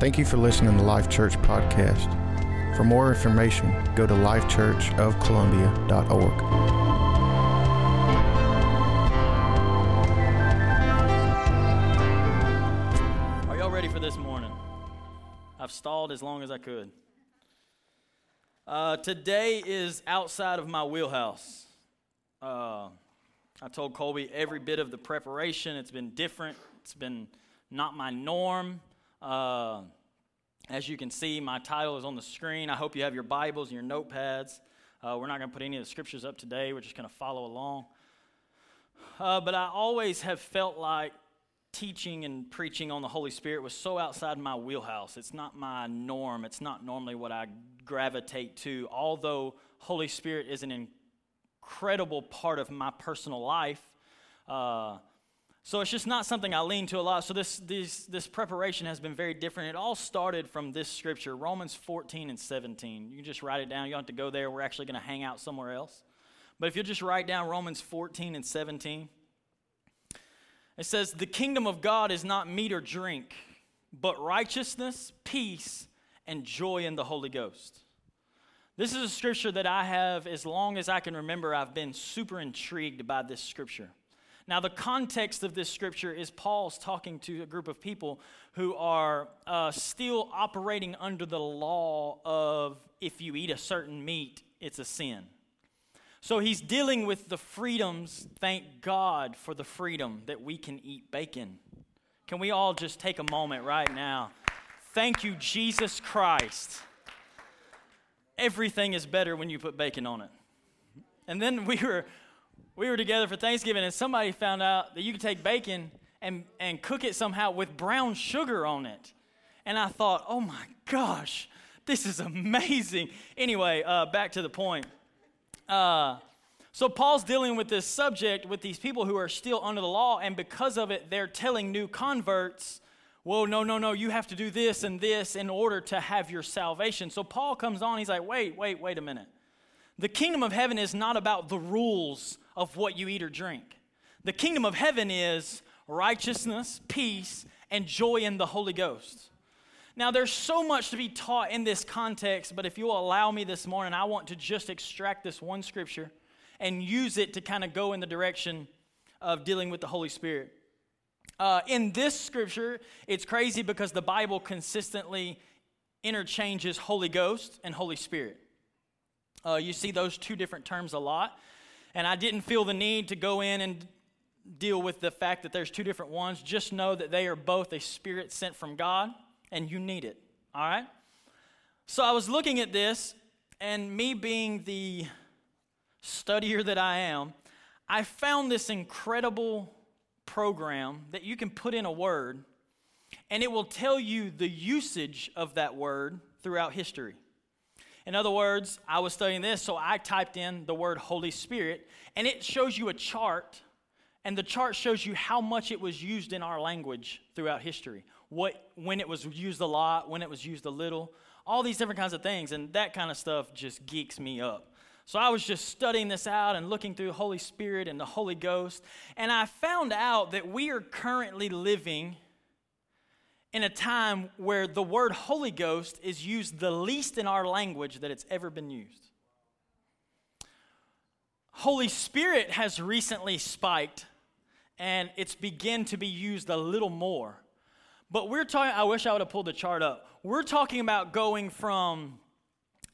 Thank you for listening to Life.Church podcast. For more information, go to lifechurchofcolumbia.org. Stalled as long as I could. Today is outside of my wheelhouse. I told Colby every bit of the preparation. It's been different. It's been not my norm. As you can see, my title is on the screen. I hope you have your Bibles and your notepads. We're not going to put any of the scriptures up today. We're just going to follow along. But I always have felt like teaching and preaching on the Holy Spirit was so outside my wheelhouse. It's not my norm. It's not normally what I gravitate to. Although Holy Spirit is an incredible part of my personal life, so it's just not something I lean to a lot. So this preparation has been very different. It all started from this scripture, Romans 14 and 17. You can just write it down. You don't have to go there. We're actually going to hang out somewhere else. But if you'll just write down Romans 14 and 17. It says, the kingdom of God is not meat or drink, but righteousness, peace, and joy in the Holy Ghost. This is a scripture that I have, as long as I can remember, I've been super intrigued by this scripture. Now, the context of this scripture is Paul's talking to a group of people who are still operating under the law of if you eat a certain meat, it's a sin. So he's dealing with the freedoms. Thank God for the freedom that we can eat bacon. Can we all just take a moment right now? Thank you, Jesus Christ. Everything is better when you put bacon on it. And then we were together for Thanksgiving, and somebody found out that you could take bacon and cook it somehow with brown sugar on it. And I thought, oh my gosh, this is amazing. Anyway, back to the point. So Paul's dealing with this subject with these people who are still under the law, and because of it, they're telling new converts, well, no, you have to do this and this in order to have your salvation. So Paul comes on, he's like, wait a minute. The kingdom of heaven is not about the rules of what you eat or drink. The kingdom of heaven is righteousness, peace, and joy in the Holy Ghost. Now, there's so much to be taught in this context, but if you'll allow me this morning, I want to just extract this one scripture and use it to kind of go in the direction of dealing with the Holy Spirit. In this scripture, it's crazy because the Bible consistently interchanges Holy Ghost and Holy Spirit. You see those two different terms a lot, and I didn't feel the need to go in and deal with the fact that there's two different ones. Just know that they are both a spirit sent from God. And you need it, all right? So I was looking at this, and me being the studier that I am, I found this incredible program that you can put in a word, and it will tell you the usage of that word throughout history. In other words, I was studying this, so I typed in the word Holy Spirit, and it shows you a chart, and the chart shows you how much it was used in our language throughout history. When it was used a lot, when it was used a little, all these different kinds of things, and that kind of stuff just geeks me up. So I was just studying this out and looking through the Holy Spirit and the Holy Ghost, and I found out that we are currently living in a time where the word Holy Ghost is used the least in our language that it's ever been used. Holy Spirit has recently spiked, and it's begun to be used a little more. But we're talking, I wish I would have pulled the chart up. We're talking about going from,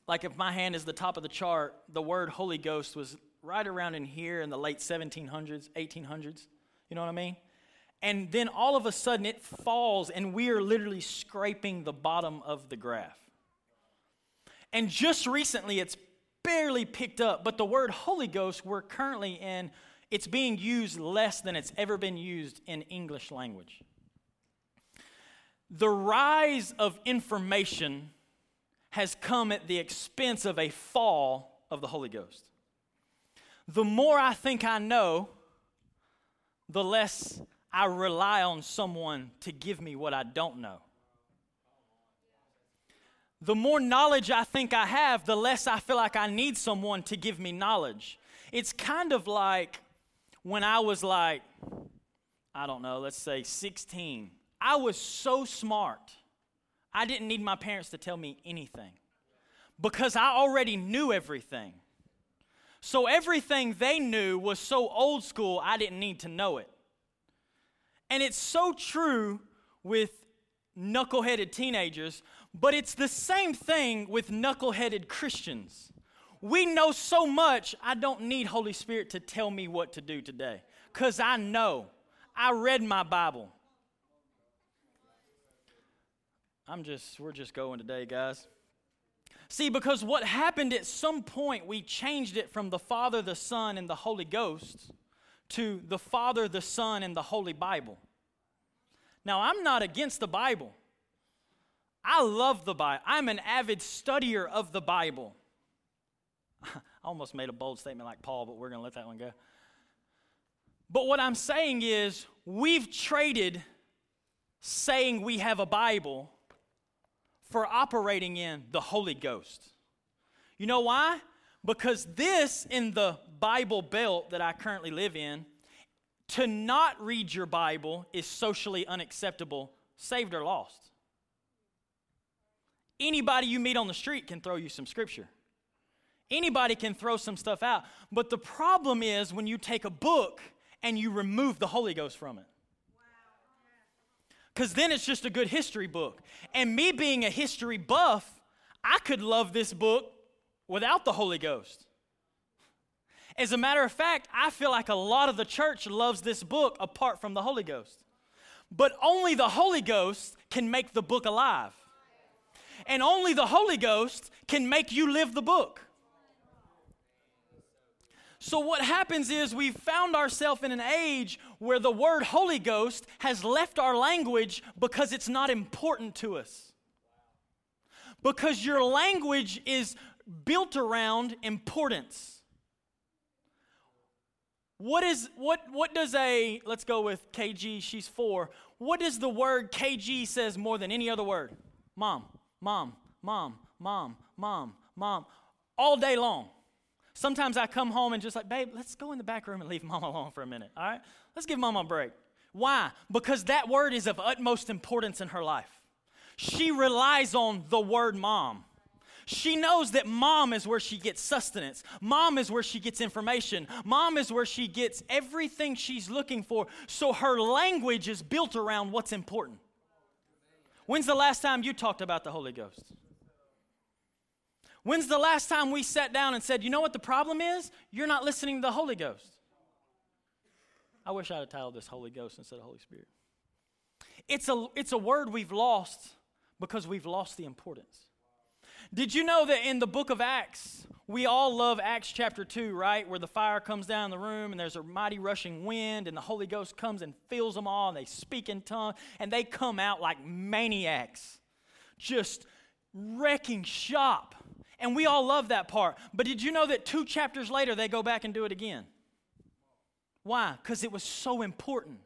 like if my hand is the top of the chart, the word Holy Ghost was right around in here in the late 1700s, 1800s. You know what I mean? And then all of a sudden it falls, and we are literally scraping the bottom of the graph. And just recently it's barely picked up, but the word Holy Ghost we're currently in, it's being used less than it's ever been used in English language. The rise of information has come at the expense of a fall of the Holy Ghost. The more I think I know, the less I rely on someone to give me what I don't know. The more knowledge I think I have, the less I feel like I need someone to give me knowledge. It's kind of like when I was like, I don't know, let's say 16. I was so smart, I didn't need my parents to tell me anything because I already knew everything. So everything they knew was so old school, I didn't need to know it. And it's so true with knuckleheaded teenagers, but it's the same thing with knuckleheaded Christians. We know so much, I don't need Holy Spirit to tell me what to do today because I know. I read my Bible. We're just going today, guys. See, because what happened at some point, we changed it from the Father, the Son, and the Holy Ghost to the Father, the Son, and the Holy Bible. Now, I'm not against the Bible. I love the Bible. I'm an avid studier of the Bible. I almost made a bold statement like Paul, but we're going to let that one go. But what I'm saying is we've traded saying we have a Bible for operating in the Holy Ghost. You know why? Because this, in the Bible Belt that I currently live in, to not read your Bible is socially unacceptable, saved or lost. Anybody you meet on the street can throw you some scripture. Anybody can throw some stuff out. But the problem is when you take a book and you remove the Holy Ghost from it. Because then it's just a good history book. And me being a history buff, I could love this book without the Holy Ghost. As a matter of fact, I feel like a lot of the church loves this book apart from the Holy Ghost. But only the Holy Ghost can make the book alive. And only the Holy Ghost can make you live the book. So what happens is we've found ourselves in an age where the word Holy Ghost has left our language because it's not important to us. Because your language is built around importance. Let's go with KG, she's 4. What does the word KG says more than any other word? Mom, mom, mom, mom, mom, mom, all day long. Sometimes I come home and just like, babe, let's go in the back room and leave mom alone for a minute, all right? Let's give mom a break. Why? Because that word is of utmost importance in her life. She relies on the word mom. She knows that mom is where she gets sustenance. Mom is where she gets information. Mom is where she gets everything she's looking for. So her language is built around what's important. When's the last time you talked about the Holy Ghost? When's the last time we sat down and said, you know what the problem is? You're not listening to the Holy Ghost. I wish I'd have titled this Holy Ghost instead of Holy Spirit. It's a word we've lost because we've lost the importance. Did you know that in the book of Acts, we all love Acts chapter 2, right? Where the fire comes down the room and there's a mighty rushing wind and the Holy Ghost comes and fills them all and they speak in tongues and they come out like maniacs, just wrecking shop. And we all love that part. But did you know that 2 chapters later, they go back and do it again? Why? Because it was so important.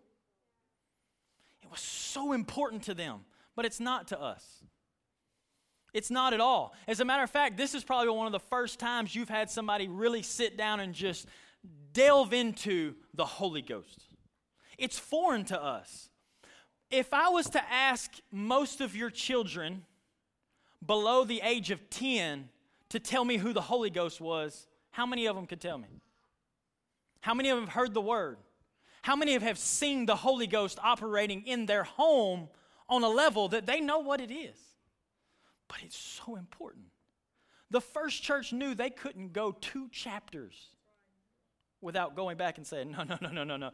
It was so important to them, but it's not to us. It's not at all. As a matter of fact, this is probably one of the first times you've had somebody really sit down and just delve into the Holy Ghost. It's foreign to us. If I was to ask most of your children below the age of 10 to tell me who the Holy Ghost was, how many of them could tell me? How many of them have heard the word? How many of them have seen the Holy Ghost operating in their home on a level that they know what it is? But it's so important. The first church knew they couldn't go 2 chapters without going back and saying, no.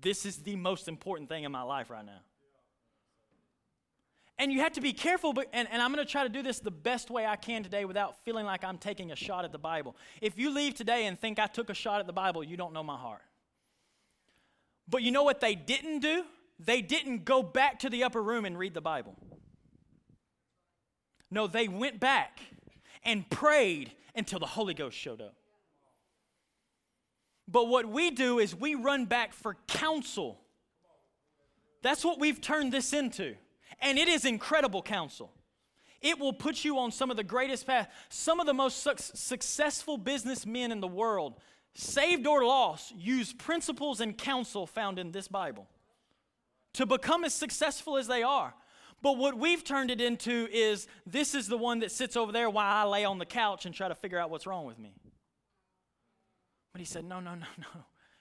This is the most important thing in my life right now. And you have to be careful, and I'm going to try to do this the best way I can today without feeling like I'm taking a shot at the Bible. If you leave today and think I took a shot at the Bible, you don't know my heart. But you know what they didn't do? They didn't go back to the upper room and read the Bible. No, they went back and prayed until the Holy Ghost showed up. But what we do is we run back for counsel. That's what we've turned this into. And it is incredible counsel. It will put you on some of the greatest paths. Some of the most successful businessmen in the world, saved or lost, use principles and counsel found in this Bible to become as successful as they are. But what we've turned it into is, this is the one that sits over there while I lay on the couch and try to figure out what's wrong with me. But he said, no.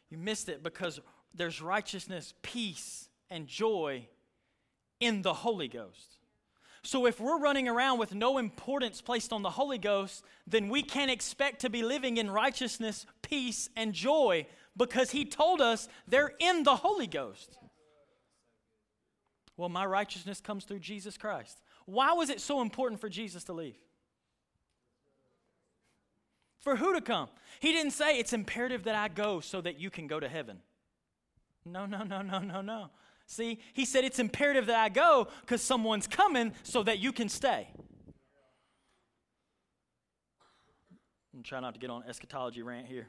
You missed it, because there's righteousness, peace, and joy in the Holy Ghost. So if we're running around with no importance placed on the Holy Ghost, then we can't expect to be living in righteousness, peace, and joy, because he told us they're in the Holy Ghost. Well, my righteousness comes through Jesus Christ. Why was it so important for Jesus to leave? For who to come? He didn't say it's imperative that I go so that you can go to heaven. No. See, he said it's imperative that I go because someone's coming so that you can stay. I'm trying not to get on an eschatology rant here.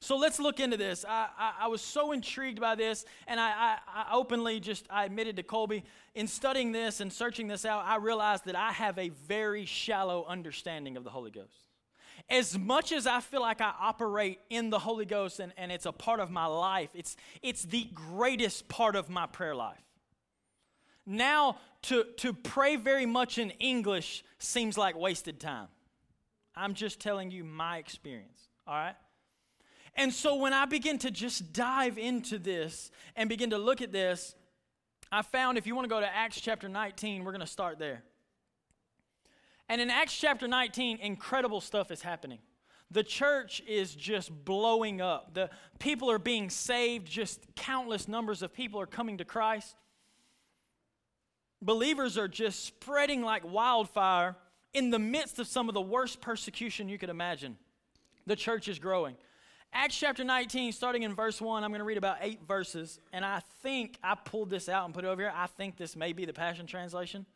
So let's look into this. I was so intrigued by this, and I openly just, I admitted to Colby, in studying this and searching this out, I realized that I have a very shallow understanding of the Holy Ghost. As much as I feel like I operate in the Holy Ghost and it's a part of my life, it's the greatest part of my prayer life. Now, to pray very much in English seems like wasted time. I'm just telling you my experience, all right? And so when I begin to just dive into this and begin to look at this, I found, if you want to go to Acts chapter 19, we're going to start there. And in Acts chapter 19, incredible stuff is happening. The church is just blowing up. The people are being saved. Just countless numbers of people are coming to Christ. Believers are just spreading like wildfire in the midst of some of the worst persecution you could imagine. The church is growing. Acts chapter 19, starting in verse 1, I'm going to read about 8 verses. And I think, I pulled this out and put it over here. I think this may be the Passion Translation.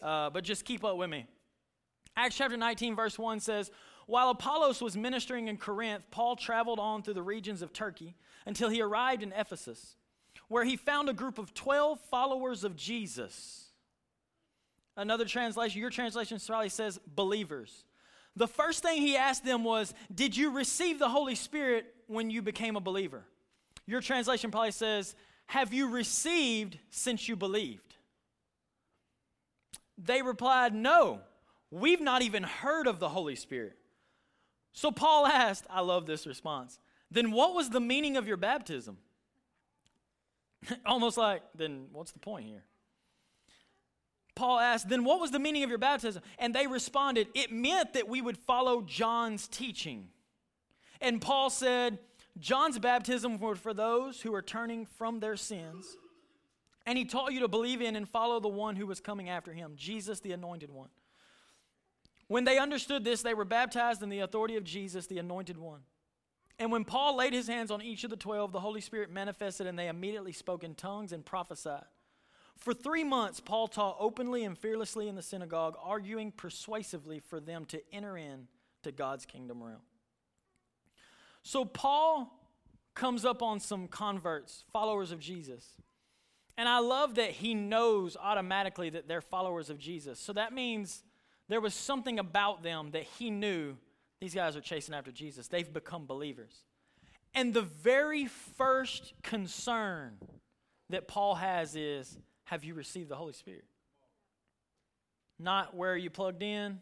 But just keep up with me. Acts chapter 19, verse 1 says, "While Apollos was ministering in Corinth, Paul traveled on through the regions of Turkey until he arrived in Ephesus, where he found a group of 12 followers of Jesus." Another translation, your translation probably says believers. The first thing he asked them was, "Did you receive the Holy Spirit when you became a believer?" Your translation probably says, "Have you received since you believed?" They replied, "No. We've not even heard of the Holy Spirit." So Paul asked, I love this response, "Then what was the meaning of your baptism?" Almost like, then what's the point here? Paul asked, "Then what was the meaning of your baptism?" And they responded, "It meant that we would follow John's teaching." And Paul said, "John's baptism was for those who are turning from their sins. And he taught you to believe in and follow the one who was coming after him, Jesus, the anointed one." When they understood this, they were baptized in the authority of Jesus, the anointed one. And when Paul laid his hands on each of the 12, the Holy Spirit manifested, and they immediately spoke in tongues and prophesied. For 3 months, Paul taught openly and fearlessly in the synagogue, arguing persuasively for them to enter in to God's kingdom realm. So Paul comes up on some converts, followers of Jesus. And I love that he knows automatically that they're followers of Jesus. So that means there was something about them that he knew, these guys are chasing after Jesus. They've become believers. And the very first concern that Paul has is, have you received the Holy Spirit? Not where are you plugged in,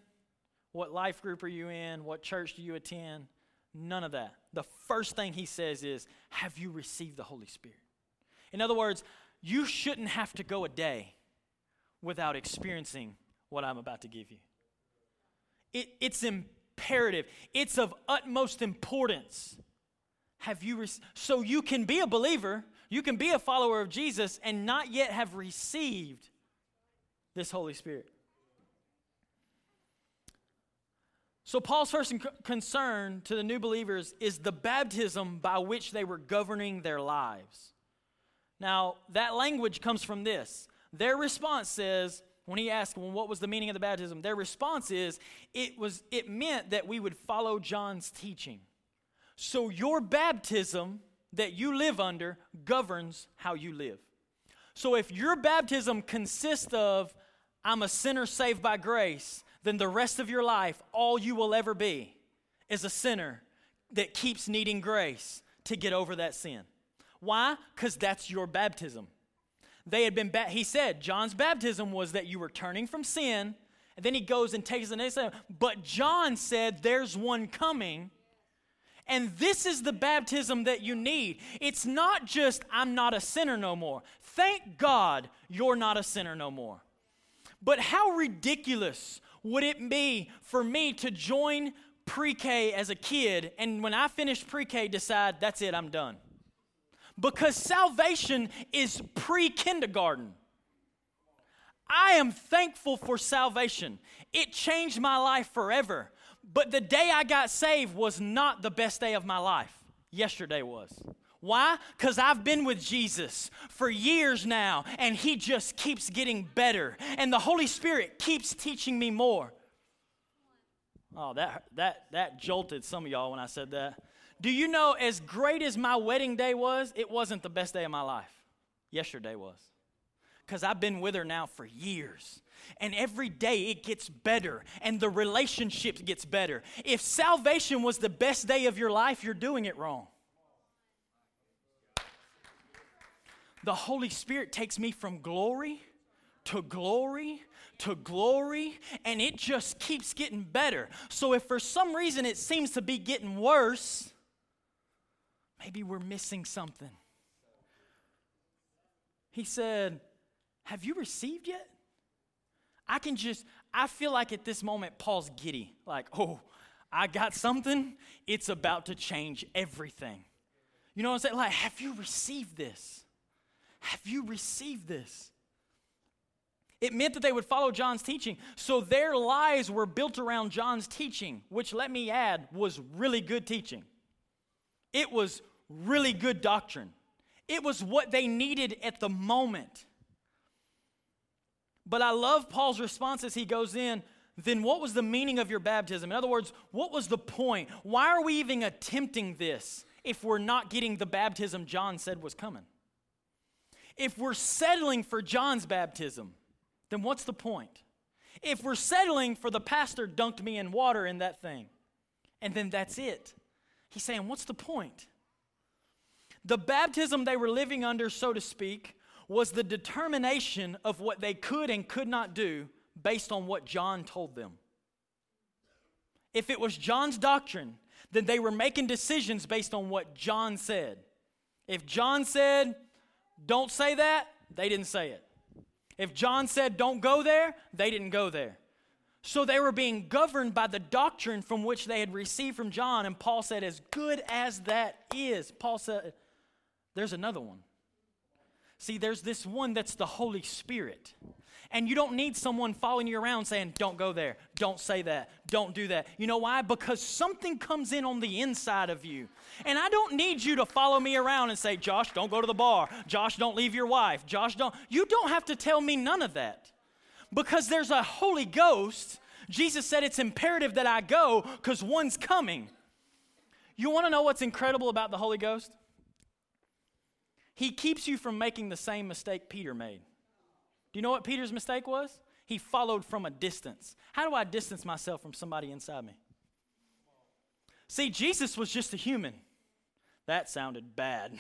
what life group are you in, what church do you attend, none of that. The first thing he says is, have you received the Holy Spirit? In other words, you shouldn't have to go a day without experiencing what I'm about to give you. It's imperative. It's of utmost importance. Have you so you can be a believer, you can be a follower of Jesus, and not yet have received this Holy Spirit. So Paul's first concern to the new believers is the baptism by which they were governing their lives. Now, that language comes from this. Their response says, when he asked, well, what was the meaning of the baptism? Their response is, it meant that we would follow John's teaching. So your baptism that you live under governs how you live. So if your baptism consists of, I'm a sinner saved by grace, then the rest of your life, all you will ever be is a sinner that keeps needing grace to get over that sin. Why? Because that's your baptism. they had been, he said, John's baptism was that you were turning from sin. And then he goes and takes the next step. But John said, there's one coming. And this is the baptism that you need. It's not just, I'm not a sinner no more. Thank God you're not a sinner no more. But how ridiculous would it be for me to join pre-K as a kid, and when I finish pre-K, decide, that's it, I'm done? Because salvation is pre-kindergarten. I am thankful for salvation. It changed my life forever. But the day I got saved was not the best day of my life. Yesterday was. Why? Because I've been with Jesus for years now, and he just keeps getting better. And the Holy Spirit keeps teaching me more. Oh, that jolted some of y'all when I said that. Do you know, as great as my wedding day was, it wasn't the best day of my life. Yesterday was. Because I've been with her now for years. And every day it gets better, and the relationship gets better. If salvation was the best day of your life, you're doing it wrong. The Holy Spirit takes me from glory to glory to glory, and it just keeps getting better. So if for some reason it seems to be getting worse, maybe we're missing something. He said, have you received yet? I feel like at this moment, Paul's giddy. Like, oh, I got something. It's about to change everything. You know what I'm saying? Like, have you received this? Have you received this? It meant that they would follow John's teaching. So their lives were built around John's teaching, which, let me add, was really good teaching. It was really good doctrine. It was what they needed at the moment. But I love Paul's response as he goes in, then what was the meaning of your baptism? In other words, what was the point? Why are we even attempting this if we're not getting the baptism John said was coming? If we're settling for John's baptism, then what's the point? If we're settling for the pastor dunked me in water in that thing, and then that's it. He's saying, what's the point? The baptism they were living under, so to speak, was the determination of what they could and could not do based on what John told them. If it was John's doctrine, then they were making decisions based on what John said. If John said, don't say that, they didn't say it. If John said, don't go there, they didn't go there. So they were being governed by the doctrine from which they had received from John. And Paul said, as good as that is, Paul said, there's another one. See, there's this one that's the Holy Spirit. And you don't need someone following you around saying, don't go there, don't say that, don't do that. You know why? Because something comes in on the inside of you. And I don't need you to follow me around and say, Josh, don't go to the bar. Josh, don't leave your wife. Josh, don't. You don't have to tell me none of that. Because there's a Holy Ghost. Jesus said it's imperative that I go because one's coming. You want to know what's incredible about the Holy Ghost? He keeps you from making the same mistake Peter made. Do you know what Peter's mistake was? He followed from a distance. How do I distance myself from somebody inside me? See, Jesus was just a human. That sounded bad.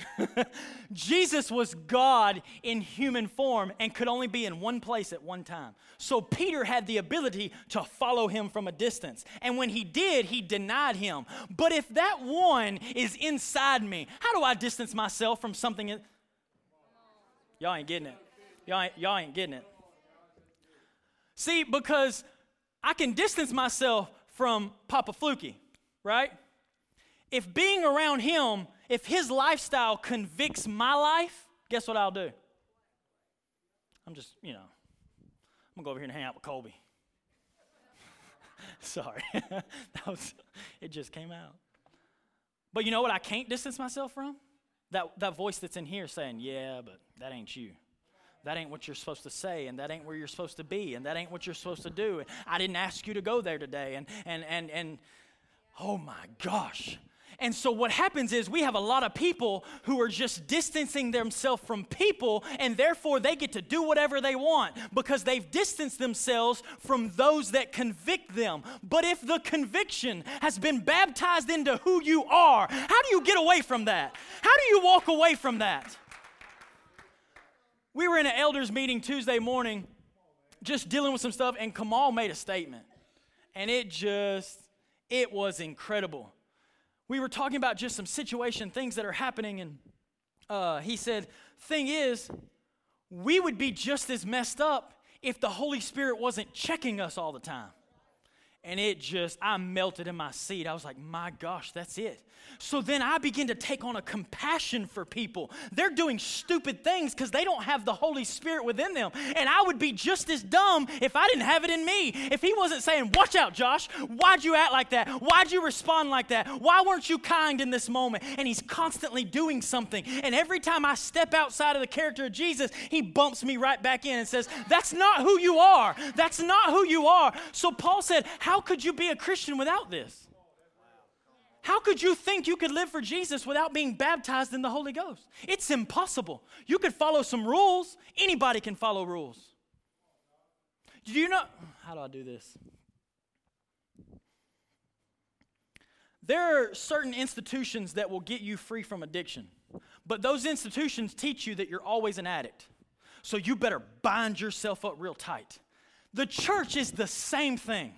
Jesus was God in human form and could only be in one place at one time. So Peter had the ability to follow him from a distance. And when he did, he denied him. But if that one is inside me, how do I distance myself from something? Y'all ain't getting it. Y'all ain't getting it. See, because I can distance myself from Papa Fluky, right? If being around him, if his lifestyle convicts my life, guess what I'll do? I'm going to go over here and hang out with Colby. Sorry. It just came out. But you know what I can't distance myself from? That voice that's in here saying, yeah, but that ain't you. That ain't what you're supposed to say, and that ain't where you're supposed to be, and that ain't what you're supposed to do. And I didn't ask you to go there today, and oh my gosh. And so what happens is we have a lot of people who are just distancing themselves from people, and therefore they get to do whatever they want because they've distanced themselves from those that convict them. But if the conviction has been baptized into who you are, how do you get away from that? How do you walk away from that? We were in an elders meeting Tuesday morning just dealing with some stuff, and Kamal made a statement. And it was incredible. We were talking about just some situation, things that are happening, and he said, thing is, we would be just as messed up if the Holy Spirit wasn't checking us all the time. And I melted in my seat. I was like, my gosh, that's it. So then I begin to take on a compassion for people. They're doing stupid things because they don't have the Holy Spirit within them. And I would be just as dumb if I didn't have it in me. If he wasn't saying, watch out, Josh. Why'd you act like that? Why'd you respond like that? Why weren't you kind in this moment? And he's constantly doing something. And every time I step outside of the character of Jesus, he bumps me right back in and says, that's not who you are. That's not who you are. So Paul said, how could you be a Christian without this? How could you think you could live for Jesus without being baptized in the Holy Ghost? It's impossible. You could follow some rules. Anybody can follow rules. Do you know? How do I do this? There are certain institutions that will get you free from addiction, but those institutions teach you that you're always an addict, so you better bind yourself up real tight. The church is the same thing.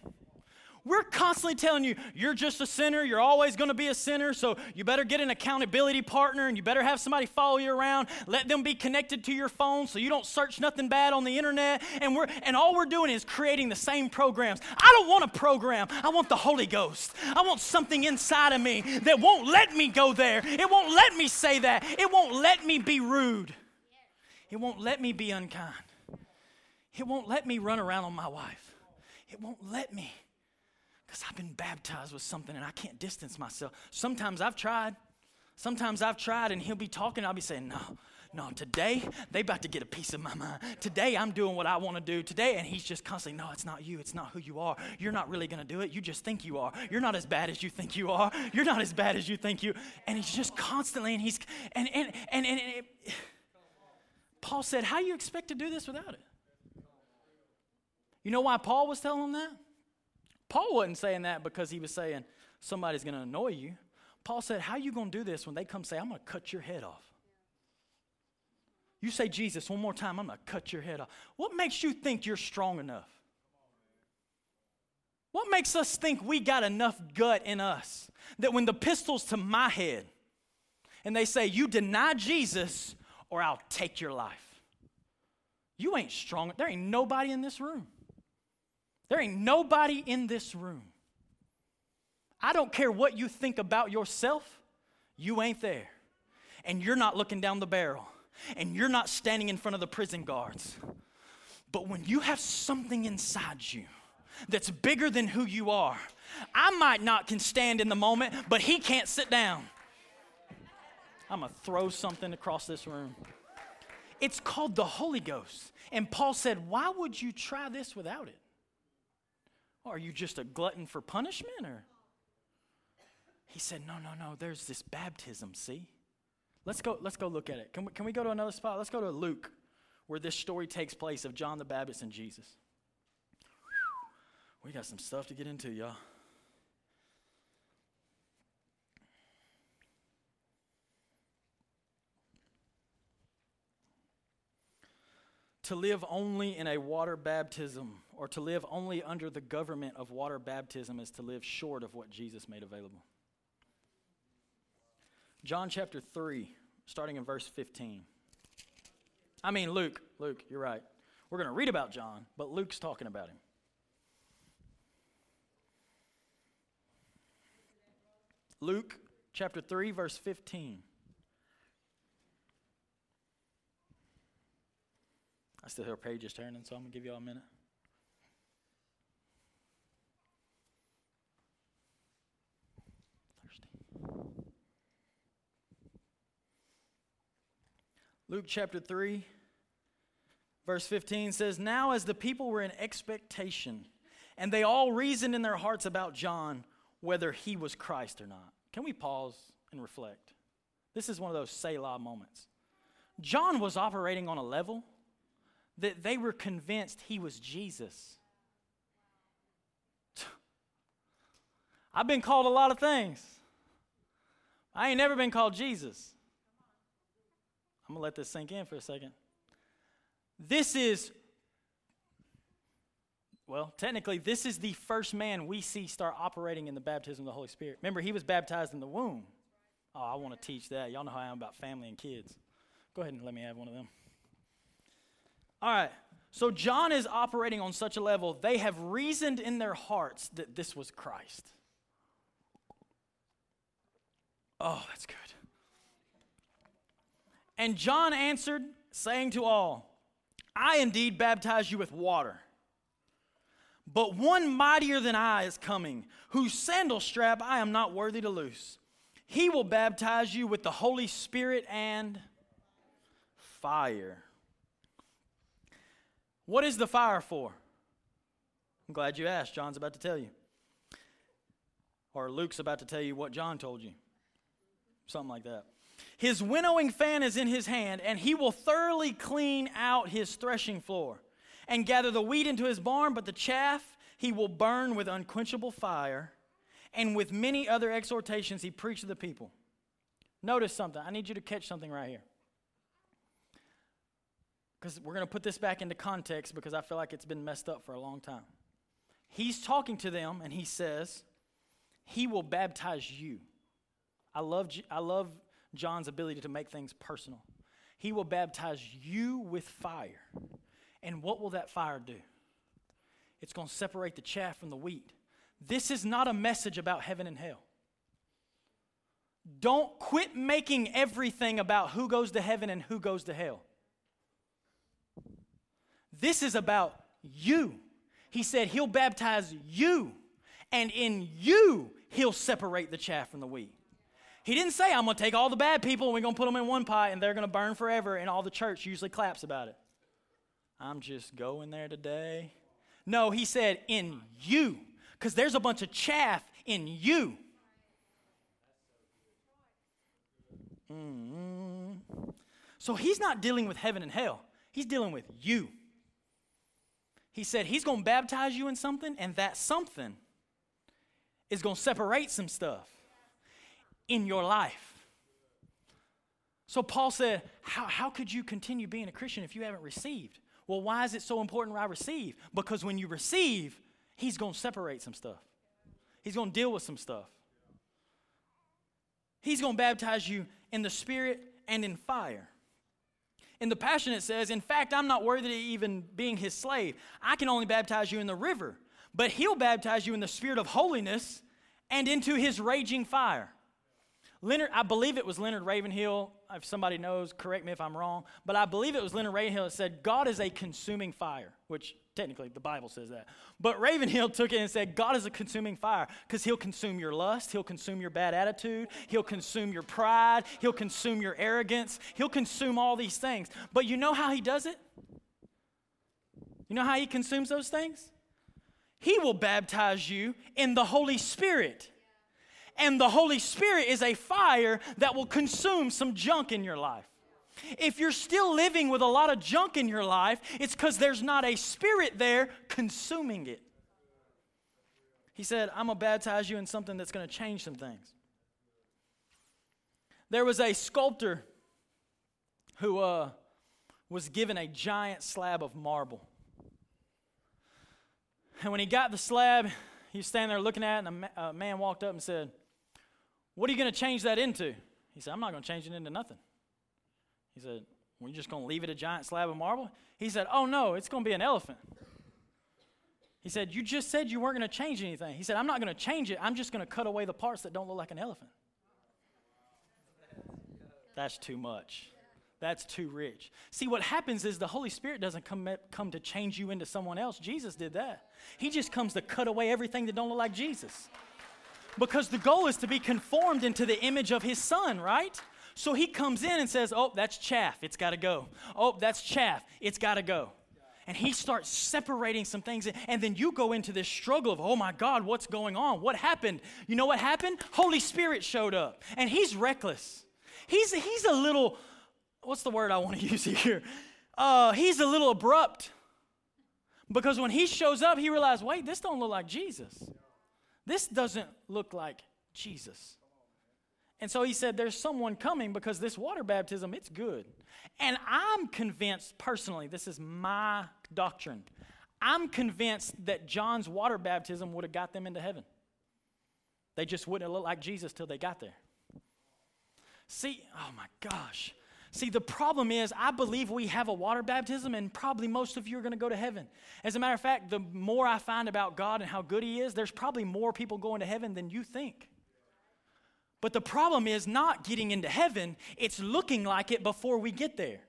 We're constantly telling you, you're just a sinner, you're always going to be a sinner, so you better get an accountability partner and you better have somebody follow you around. Let them be connected to your phone so you don't search nothing bad on the internet. And all we're doing is creating the same programs. I don't want a program. I want the Holy Ghost. I want something inside of me that won't let me go there. It won't let me say that. It won't let me be rude. It won't let me be unkind. It won't let me run around on my wife. It won't let me. Because I've been baptized with something and I can't distance myself. Sometimes I've tried. And he'll be talking. I'll be saying, no, today they about to get a piece of my mind. Today I'm doing what I want to do today. And he's just constantly, no, it's not you. It's not who you are. You're not really going to do it. You just think you are. You're not as bad as you think you are. You're not as bad as you think you. And he's just constantly, and he's, and Paul said, how do you expect to do this without it? You know why Paul was telling him that? Paul wasn't saying that because he was saying somebody's going to annoy you. Paul said, how are you going to do this when they come say, I'm going to cut your head off? You say, Jesus, one more time, I'm going to cut your head off. What makes you think you're strong enough? What makes us think we got enough gut in us that when the pistol's to my head and they say, you deny Jesus or I'll take your life. You ain't strong. There ain't nobody in this room. There ain't nobody in this room. I don't care what you think about yourself, you ain't there. And you're not looking down the barrel. And you're not standing in front of the prison guards. But when you have something inside you that's bigger than who you are, I might not can stand in the moment, but he can't sit down. I'm going to throw something across this room. It's called the Holy Ghost. And Paul said, why would you try this without it? Are you just a glutton for punishment? Or he said, no, there's this baptism, see? Let's go look at it. Can we go to another spot? Let's go to Luke, where this story takes place of John the Baptist and Jesus. Whew. We got some stuff to get into, y'all. To live only in a water baptism or to live only under the government of water baptism is to live short of what Jesus made available. John chapter 3, starting in verse 15. Luke, you're right. We're going to read about John, but Luke's talking about him. Luke chapter 3, verse 15. I still hear pages turning, so I'm going to give you all a minute. Thirsty. Luke chapter 3, verse 15 says, now as the people were in expectation, and they all reasoned in their hearts about John, whether he was Christ or not. Can we pause and reflect? This is one of those Selah moments. John was operating on a level that they were convinced he was Jesus. I've been called a lot of things. I ain't never been called Jesus. I'm going to let this sink in for a second. This is, well, technically, this is the first man we see start operating in the baptism of the Holy Spirit. Remember, he was baptized in the womb. Oh, I want to teach that. Y'all know how I am about family and kids. Go ahead and let me have one of them. All right. So John is operating on such a level, they have reasoned in their hearts that this was Christ. Oh, that's good. And John answered, saying to all, I indeed baptize you with water, but one mightier than I is coming, whose sandal strap I am not worthy to loose. He will baptize you with the Holy Spirit and fire. What is the fire for? I'm glad you asked. John's about to tell you. Or Luke's about to tell you what John told you. Something like that. His winnowing fan is in his hand, and he will thoroughly clean out his threshing floor and gather the wheat into his barn, but the chaff he will burn with unquenchable fire. And with many other exhortations, he preached to the people. Notice something. I need you to catch something right here, because we're going to put this back into context, because I feel like it's been messed up for a long time. He's talking to them, and he says, he will baptize you. I love John's ability to make things personal. He will baptize you with fire. And what will that fire do? It's going to separate the chaff from the wheat. This is not a message about heaven and hell. Don't quit making everything about who goes to heaven and who goes to hell. This is about you. He said he'll baptize you, and in you he'll separate the chaff from the wheat. He didn't say, I'm going to take all the bad people and we're going to put them in one pot and they're going to burn forever and all the church usually claps about it. I'm just going there today. No, he said, in you, because there's a bunch of chaff in you. Mm-hmm. So he's not dealing with heaven and hell. He's dealing with you. He said he's going to baptize you in something, and that something is going to separate some stuff in your life. So Paul said, how could you continue being a Christian if you haven't received? Well, why is it so important I receive? Because when you receive, he's going to separate some stuff. He's going to deal with some stuff. He's going to baptize you in the Spirit and in fire. In the Passion it says, in fact, I'm not worthy to even being his slave. I can only baptize you in the river, but he'll baptize you in the Spirit of holiness and into his raging fire. I believe it was Leonard Ravenhill, if somebody knows, correct me if I'm wrong, but I believe it was Leonard Ravenhill that said, God is a consuming fire, which technically the Bible says that. But Ravenhill took it and said, God is a consuming fire, because he'll consume your lust, he'll consume your bad attitude, he'll consume your pride, he'll consume your arrogance, he'll consume all these things. But you know how he does it? You know how he consumes those things? He will baptize you in the Holy Spirit. And the Holy Spirit is a fire that will consume some junk in your life. If you're still living with a lot of junk in your life, it's because there's not a spirit there consuming it. He said, I'm going to baptize you in something that's going to change some things. There was a sculptor who was given a giant slab of marble. And when he got the slab, he was standing there looking at it, and a man walked up and said, what are you going to change that into? He said, I'm not going to change it into nothing. He said, we're just going to leave it a giant slab of marble? He said, oh, no, it's going to be an elephant. He said, you just said you weren't going to change anything. He said, I'm not going to change it. I'm just going to cut away the parts that don't look like an elephant. That's too much. That's too rich. See, what happens is the Holy Spirit doesn't come to change you into someone else. Jesus did that. He just comes to cut away everything that don't look like Jesus. Because the goal is to be conformed into the image of his Son, right? So he comes in and says, oh, that's chaff. It's got to go. Oh, that's chaff. It's got to go. And he starts separating some things. And then you go into this struggle of, oh, my God, what's going on? What happened? You know what happened? Holy Spirit showed up. And he's reckless. He's a little, what's the word I want to use here? He's a little abrupt. Because when he shows up, he realized, wait, this don't look like Jesus. This doesn't look like Jesus. And so he said, there's someone coming because this water baptism, it's good. And I'm convinced personally, this is my doctrine, I'm convinced that John's water baptism would have got them into heaven. They just wouldn't have looked like Jesus till they got there. See, oh my gosh. See, the problem is I believe we have a water baptism and probably most of you are going to go to heaven. As a matter of fact, the more I find about God and how good he is, there's probably more people going to heaven than you think. But the problem is not getting into heaven, it's looking like it before we get there.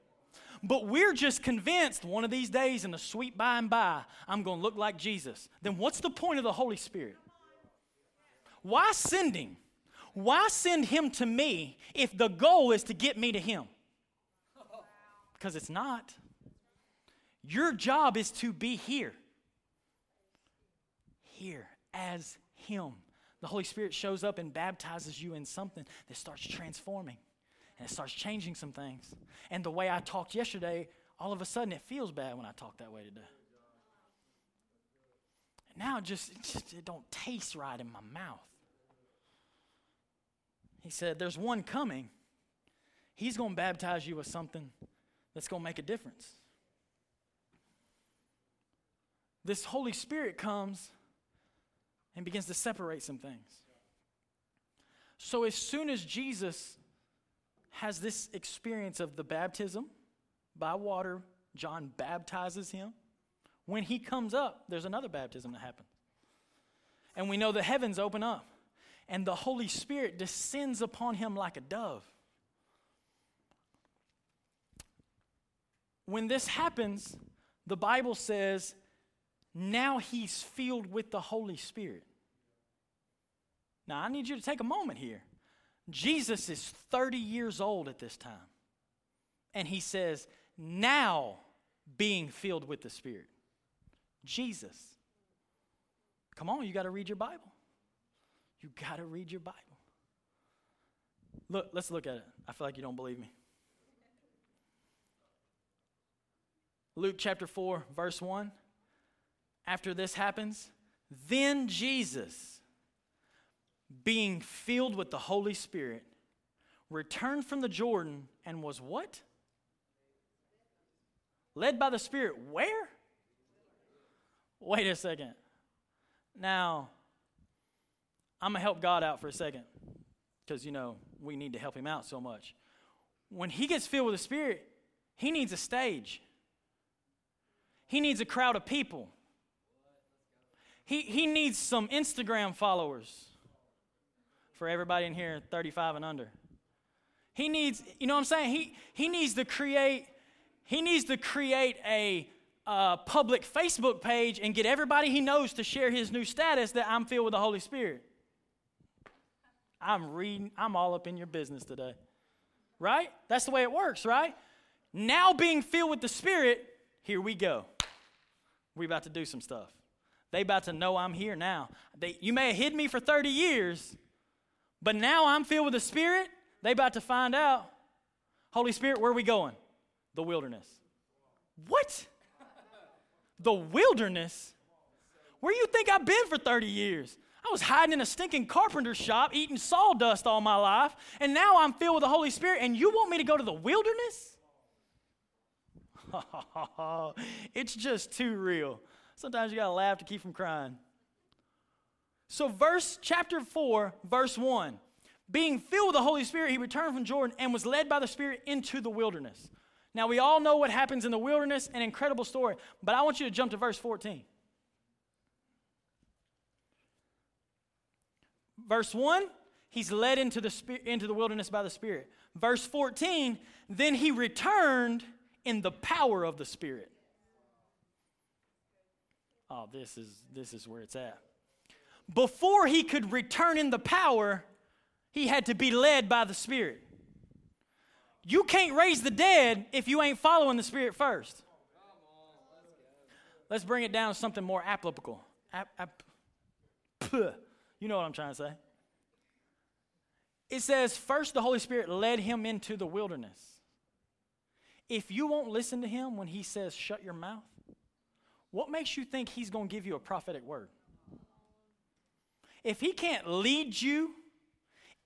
But we're just convinced one of these days in the sweet by and by, I'm going to look like Jesus. Then what's the point of the Holy Spirit? Why send him? Why send him to me if the goal is to get me to him? Because it's not. Your job is to be here. Here as him. The Holy Spirit shows up and baptizes you in something that starts transforming. And it starts changing some things. And the way I talked yesterday, all of a sudden it feels bad when I talk that way today. And now it don't taste right in my mouth. He said, there's one coming. He's going to baptize you with something that's going to make a difference. This Holy Spirit comes and begins to separate some things. So as soon as Jesus has this experience of the baptism by water, John baptizes him. When he comes up, there's another baptism that happens. And we know the heavens open up, and the Holy Spirit descends upon him like a dove. When this happens, the Bible says, now he's filled with the Holy Spirit. Now, I need you to take a moment here. Jesus is 30 years old at this time. And he says, now being filled with the Spirit. Jesus. Come on, you got to read your Bible. You got to read your Bible. Look, let's look at it. I feel like you don't believe me. Luke chapter 4, verse 1. After this happens, then Jesus, being filled with the Holy Spirit, returned from the Jordan and was what? Led by the Spirit. Where? Wait a second. Now, I'm going to help God out for a second because, we need to help him out so much. When he gets filled with the Spirit, he needs a stage. He needs a crowd of people. He needs some Instagram followers for everybody in here 35 and under. He needs, He needs to create a public Facebook page and get everybody he knows to share his new status that I'm filled with the Holy Spirit. I'm all up in your business today. Right? That's the way it works, right? Now being filled with the Spirit, here we go. We're about to do some stuff. They about to know I'm here now. You may have hid me for 30 years, but now I'm filled with the Spirit. They about to find out. Holy Spirit, where are we going? The wilderness. What? The wilderness? Where you think I've been for 30 years? I was hiding in a stinking carpenter shop, eating sawdust all my life, and now I'm filled with the Holy Spirit, and you want me to go to the wilderness? It's just too real. Sometimes you got to laugh to keep from crying. So chapter 4, verse 1. Being filled with the Holy Spirit, he returned from Jordan and was led by the Spirit into the wilderness. Now, we all know what happens in the wilderness, an incredible story. But I want you to jump to verse 14. Verse 1, he's led into the wilderness by the Spirit. Verse 14, then he returned in the power of the Spirit. Oh, this is where it's at. Before he could return in the power, he had to be led by the Spirit. You can't raise the dead if you ain't following the Spirit first. Let's bring it down to something more applicable. You know what I'm trying to say. It says, first the Holy Spirit led him into the wilderness. If you won't listen to him when he says, shut your mouth, what makes you think he's going to give you a prophetic word? If he can't lead you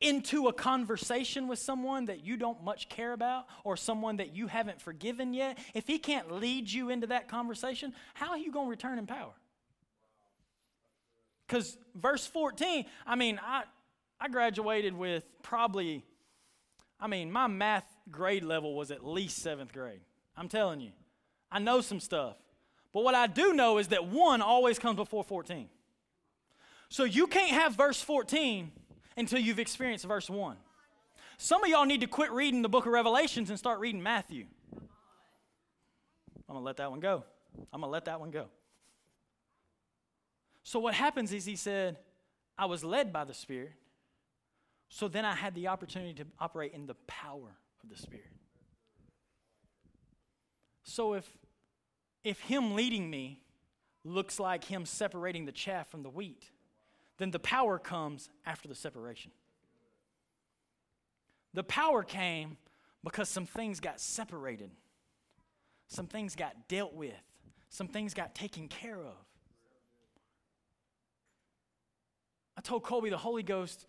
into a conversation with someone that you don't much care about or someone that you haven't forgiven yet, if he can't lead you into that conversation, how are you going to return in power? Because verse 14, I graduated with probably, my math grade level was at least 7th grade. I'm telling you, I know some stuff. But what I do know is that 1 always comes before 14. So you can't have verse 14 until you've experienced verse 1. Some of y'all need to quit reading the book of Revelations and start reading Matthew. I'm going to let that one go. So what happens is he said, I was led by the Spirit, so then I had the opportunity to operate in the power of the Spirit. So if him leading me looks like him separating the chaff from the wheat, then the power comes after the separation. The power came because some things got separated. Some things got dealt with. Some things got taken care of. I told Colby the Holy Ghost,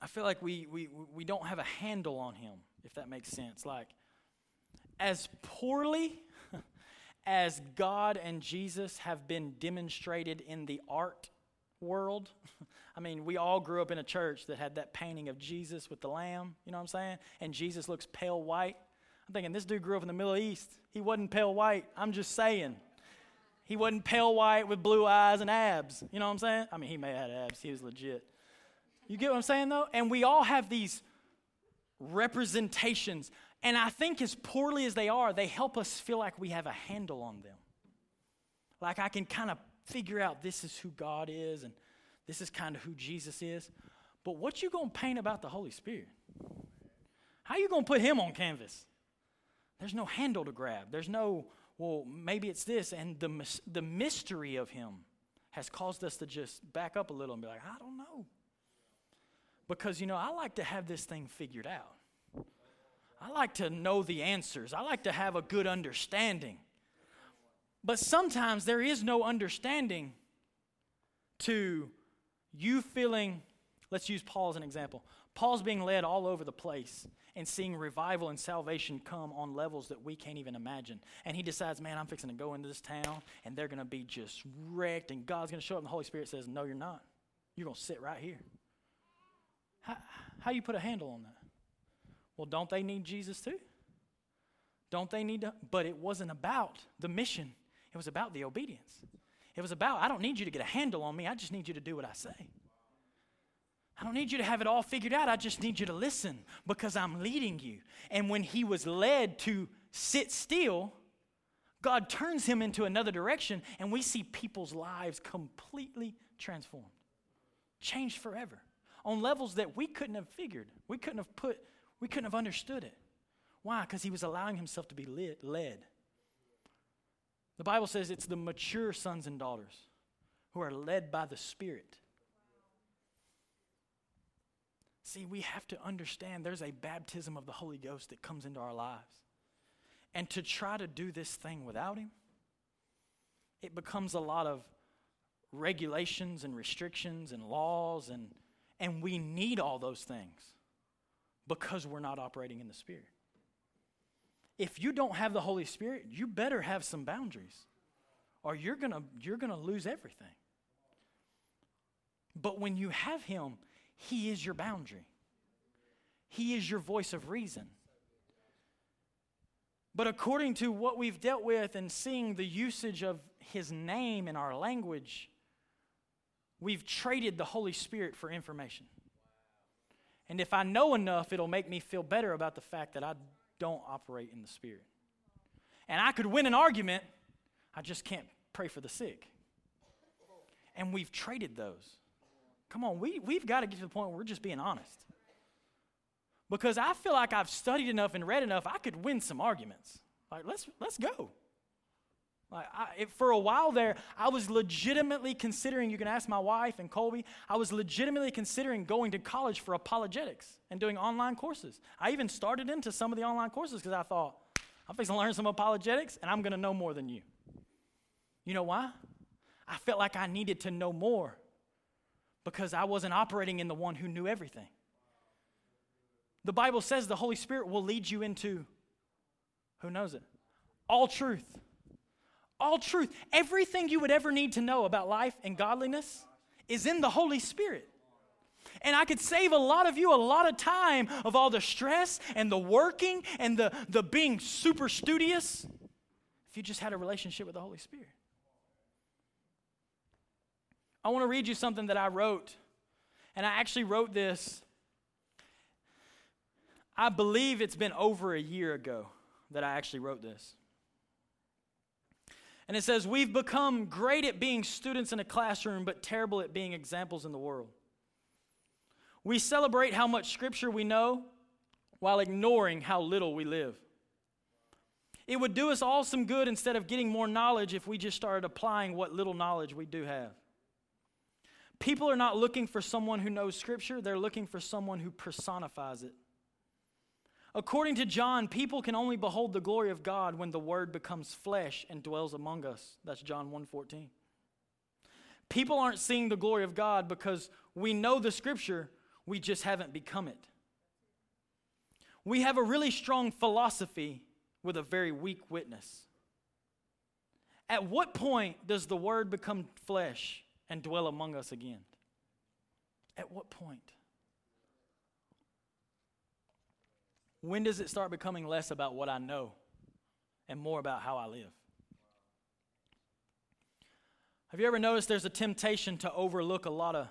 I feel like we don't have a handle on him, if that makes sense. Like, as poorly as God and Jesus have been demonstrated in the art world, we all grew up in a church that had that painting of Jesus with the lamb, you know what I'm saying? And Jesus looks pale white. I'm thinking, this dude grew up in the Middle East. He wasn't pale white. I'm just saying. He wasn't pale white with blue eyes and abs, you know what I'm saying? He may have had abs. He was legit. You get what I'm saying, though? And we all have these representations. And I think as poorly as they are, they help us feel like we have a handle on them. Like I can kind of figure out this is who God is and this is kind of who Jesus is. But what you going to paint about the Holy Spirit? How you going to put him on canvas? There's no handle to grab. There's no, well, maybe it's this. And the mystery of him has caused us to just back up a little and be like, I don't know. Because, I like to have this thing figured out. I like to know the answers. I like to have a good understanding. But sometimes there is no understanding to you feeling, let's use Paul as an example. Paul's being led all over the place and seeing revival and salvation come on levels that we can't even imagine. And he decides, man, I'm fixing to go into this town and they're going to be just wrecked and God's going to show up. And the Holy Spirit says, no, you're not. You're going to sit right here. How you put a handle on that? Well, don't they need Jesus too? Don't they need to? But it wasn't about the mission. It was about the obedience. It was about, I don't need you to get a handle on me. I just need you to do what I say. I don't need you to have it all figured out. I just need you to listen because I'm leading you. And when he was led to sit still, God turns him into another direction, and we see people's lives completely transformed, changed forever. On levels that we couldn't have figured. We couldn't have understood it. Why? Because he was allowing himself to be led. The Bible says it's the mature sons and daughters who are led by the Spirit. See, we have to understand there's a baptism of the Holy Ghost that comes into our lives. And to try to do this thing without him, it becomes a lot of regulations and restrictions and laws and we need all those things because we're not operating in the Spirit. If you don't have the Holy Spirit, you better have some boundaries or you're going to lose everything. But when you have him, he is your boundary. He is your voice of reason. But according to what we've dealt with and seeing the usage of his name in our language, we've traded the Holy Spirit for information. And if I know enough, it'll make me feel better about the fact that I don't operate in the Spirit. And I could win an argument, I just can't pray for the sick. And we've traded those. Come on, we've got to get to the point where we're just being honest. Because I feel like I've studied enough and read enough, I could win some arguments. Like, let's go. Like for a while there, I was legitimately considering, you can ask my wife and Colby, I was legitimately considering going to college for apologetics and doing online courses. I even started into some of the online courses because I thought, I'm fixing to learn some apologetics and I'm going to know more than you. You know why? I felt like I needed to know more because I wasn't operating in the one who knew everything. The Bible says the Holy Spirit will lead you into, who knows it? All truth. All truth. Everything you would ever need to know about life and godliness is in the Holy Spirit. And I could save a lot of you a lot of time of all the stress and the working and the being super studious if you just had a relationship with the Holy Spirit. I want to read you something that I wrote, and I actually wrote this. I believe it's been over a year ago that I actually wrote this. And it says, we've become great at being students in a classroom, but terrible at being examples in the world. We celebrate how much Scripture we know while ignoring how little we live. It would do us all some good instead of getting more knowledge if we just started applying what little knowledge we do have. People are not looking for someone who knows Scripture. They're looking for someone who personifies it. According to John, people can only behold the glory of God when the Word becomes flesh and dwells among us. That's John 1:14. People aren't seeing the glory of God because we know the Scripture, we just haven't become it. We have a really strong philosophy with a very weak witness. At what point does the Word become flesh and dwell among us again? At what point? When does it start becoming less about what I know and more about how I live? Have you ever noticed there's a temptation to overlook a lot of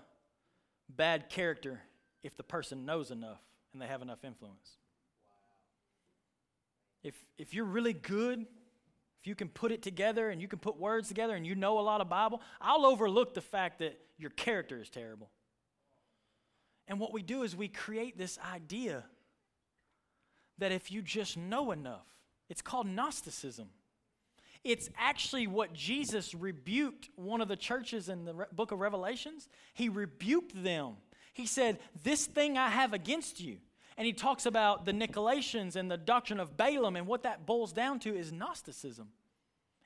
bad character if the person knows enough and they have enough influence? If you're really good, if you can put it together and you can put words together and you know a lot of Bible, I'll overlook the fact that your character is terrible. And what we do is we create this idea that if you just know enough, it's called Gnosticism. It's actually what Jesus rebuked one of the churches in the book of Revelations. He rebuked them. He said, this thing I have against you. And he talks about the Nicolaitans and the doctrine of Balaam, and what that boils down to is Gnosticism.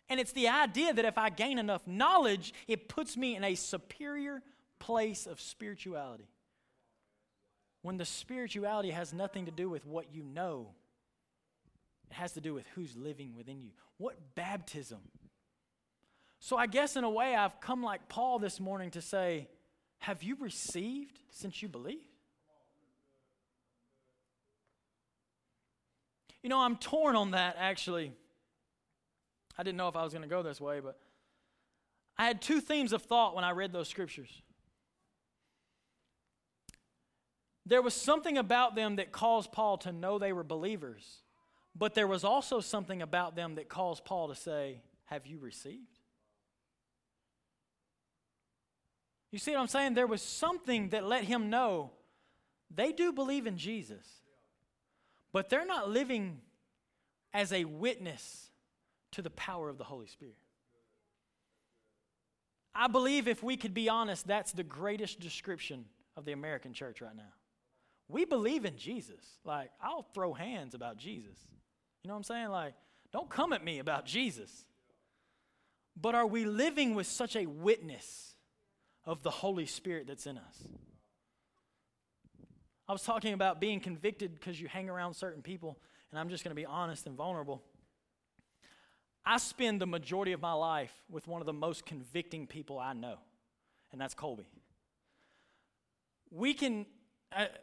And it's the idea that if I gain enough knowledge, it puts me in a superior place of spirituality, when the spirituality has nothing to do with what you know. It has to do with who's living within you. What baptism? So I guess in a way I've come like Paul this morning to say, have you received since you believe? You know, I'm torn on that, actually. I didn't know if I was going to go this way, but I had two themes of thought when I read those scriptures. There was something about them that caused Paul to know they were believers, but there was also something about them that caused Paul to say, have you received? You see what I'm saying? There was something that let him know they do believe in Jesus, but they're not living as a witness to the power of the Holy Spirit. I believe, if we could be honest, that's the greatest description of the American church right now. We believe in Jesus. Like, I'll throw hands about Jesus. You know what I'm saying? Like, don't come at me about Jesus. But are we living with such a witness of the Holy Spirit that's in us? I was talking about being convicted because you hang around certain people, and I'm just going to be honest and vulnerable. I spend the majority of my life with one of the most convicting people I know, and that's Colby. We can,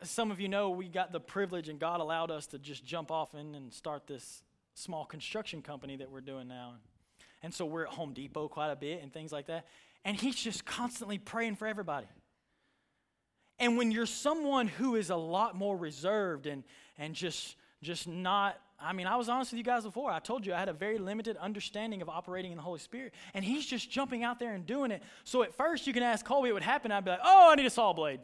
some of you know, we got the privilege, and God allowed us to just jump off in and start this small construction company that we're doing now. And so we're at Home Depot quite a bit and things like that, and he's just constantly praying for everybody. And when you're someone who is a lot more reserved and just not, I mean, I was honest with you guys before. I told you I had a very limited understanding of operating in the Holy Spirit. And he's just jumping out there and doing it. So at first you can ask Colby what would happen. I'd be like, oh, I need a saw blade.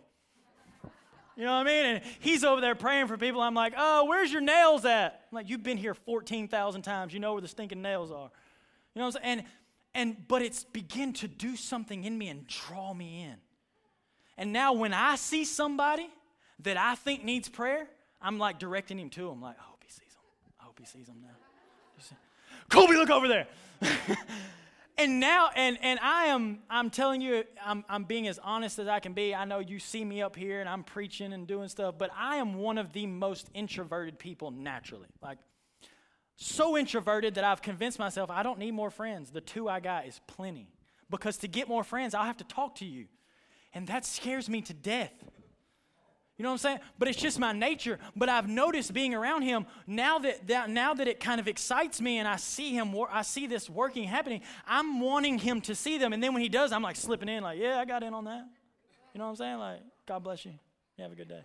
You know what I mean? And he's over there praying for people. I'm like, oh, where's your nails at? I'm like, you've been here 14,000 times. You know where the stinking nails are. You know what I'm saying? But it's begin to do something in me and draw me in. And now when I see somebody that I think needs prayer, I'm like directing him to him. Like, I hope he sees him. I hope he sees him now. Colby, look over there. And now, I'm telling you, I'm being as honest as I can be. I know you see me up here and I'm preaching and doing stuff, but I am one of the most introverted people naturally. Like, so introverted that I've convinced myself I don't need more friends. The two I got is plenty. Because to get more friends, I'll have to talk to you. And that scares me to death. You know what I'm saying? But it's just my nature. But I've noticed being around him, now that it kind of excites me and I see him, I see this working happening, I'm wanting him to see them. And then when he does, I'm like slipping in, like, yeah, I got in on that. You know what I'm saying? Like, God bless you. You have a good day.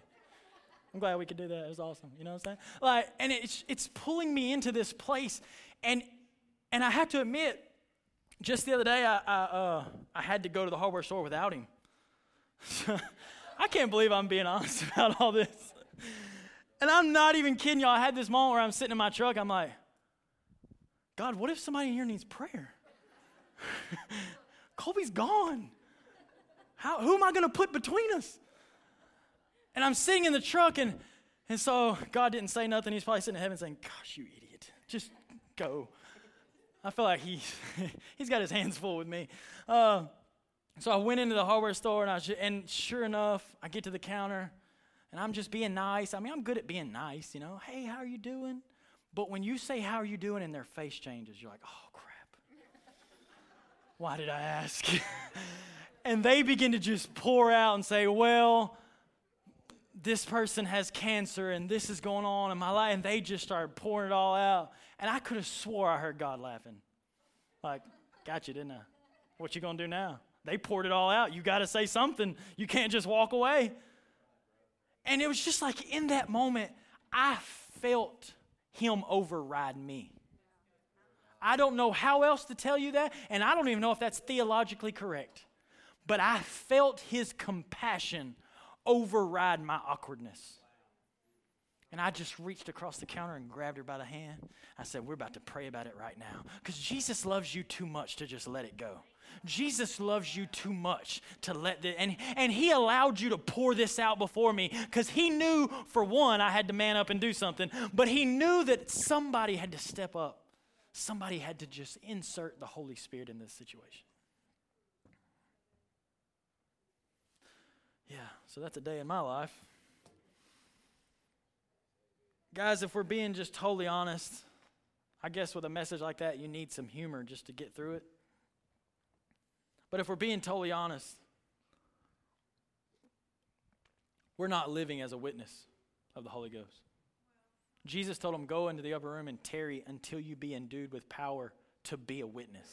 I'm glad we could do that. It was awesome. You know what I'm saying? Like, and it's pulling me into this place. And I have to admit, just the other day, I had to go to the hardware store without him. I can't believe I'm being honest about all this. And I'm not even kidding y'all. I had this moment where I'm sitting in my truck. I'm like, God, what if somebody here needs prayer? Colby's gone. Who am I going to put between us? And I'm sitting in the truck, and so God didn't say nothing. He's probably sitting in heaven saying, gosh, you idiot. Just go. I feel like he's got his hands full with me. So I went into the hardware store, and sure enough, I get to the counter, and I'm just being nice. I mean, I'm good at being nice, you know. Hey, how are you doing? But when you say, how are you doing, and their face changes, you're like, oh, crap. Why did I ask? And they begin to just pour out and say, well, this person has cancer, and this is going on in my life, and they just started pouring it all out. And I could have swore I heard God laughing. Like, gotcha, didn't I? What you gonna do now? They poured it all out. You got to say something. You can't just walk away. And it was just like in that moment, I felt him override me. I don't know how else to tell you that, and I don't even know if that's theologically correct. But I felt his compassion override my awkwardness. And I just reached across the counter and grabbed her by the hand. I said, we're about to pray about it right now. Because Jesus loves you too much to just let it go. Jesus loves you too much to let this, and he allowed you to pour this out before me because he knew, for one, I had to man up and do something, but he knew that somebody had to step up. Somebody had to just insert the Holy Spirit in this situation. Yeah, so that's a day in my life. Guys, if we're being just totally honest, I guess with a message like that, you need some humor just to get through it. But if we're being totally honest, we're not living as a witness of the Holy Ghost. Jesus told them, go into the upper room and tarry until you be endued with power to be a witness.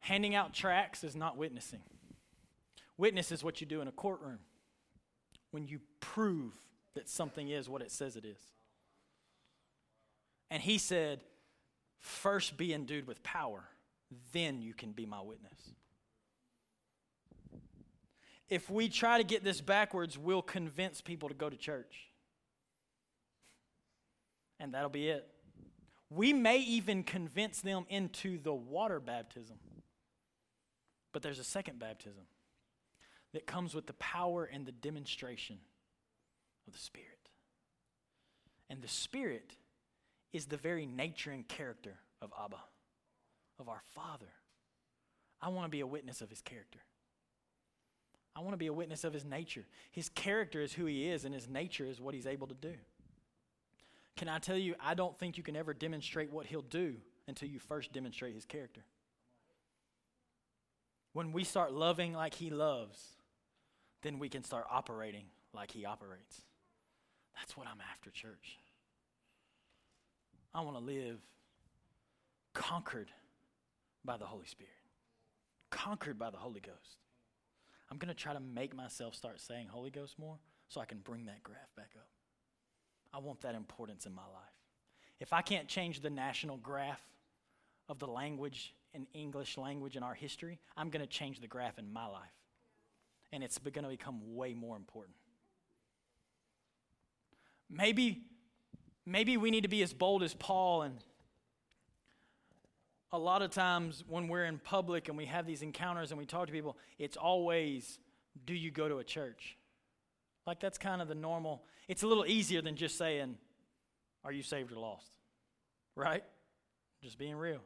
Handing out tracts is not witnessing. Witness is what you do in a courtroom when you prove that something is what it says it is. And he said, first be endued with power. Then you can be my witness. If we try to get this backwards, we'll convince people to go to church. And that'll be it. We may even convince them into the water baptism. But there's a second baptism that comes with the power and the demonstration of the Spirit. And the Spirit is the very nature and character of Abba. Of our Father. I want to be a witness of his character. I want to be a witness of his nature. His character is who he is, and his nature is what he's able to do. Can I tell you, I don't think you can ever demonstrate what he'll do until you first demonstrate his character. When we start loving like he loves, then we can start operating like he operates. That's what I'm after, church. I want to live conquered by the Holy Spirit. Conquered by the Holy Ghost. I'm going to try to make myself start saying Holy Ghost more so I can bring that graph back up. I want that importance in my life. If I can't change the national graph of the language and English language in our history, I'm going to change the graph in my life. And it's going to become way more important. Maybe we need to be as bold as Paul. And a lot of times when we're in public and we have these encounters and we talk to people, it's always, do you go to a church? Like, that's kind of the normal. It's a little easier than just saying, are you saved or lost? Right? Just being real.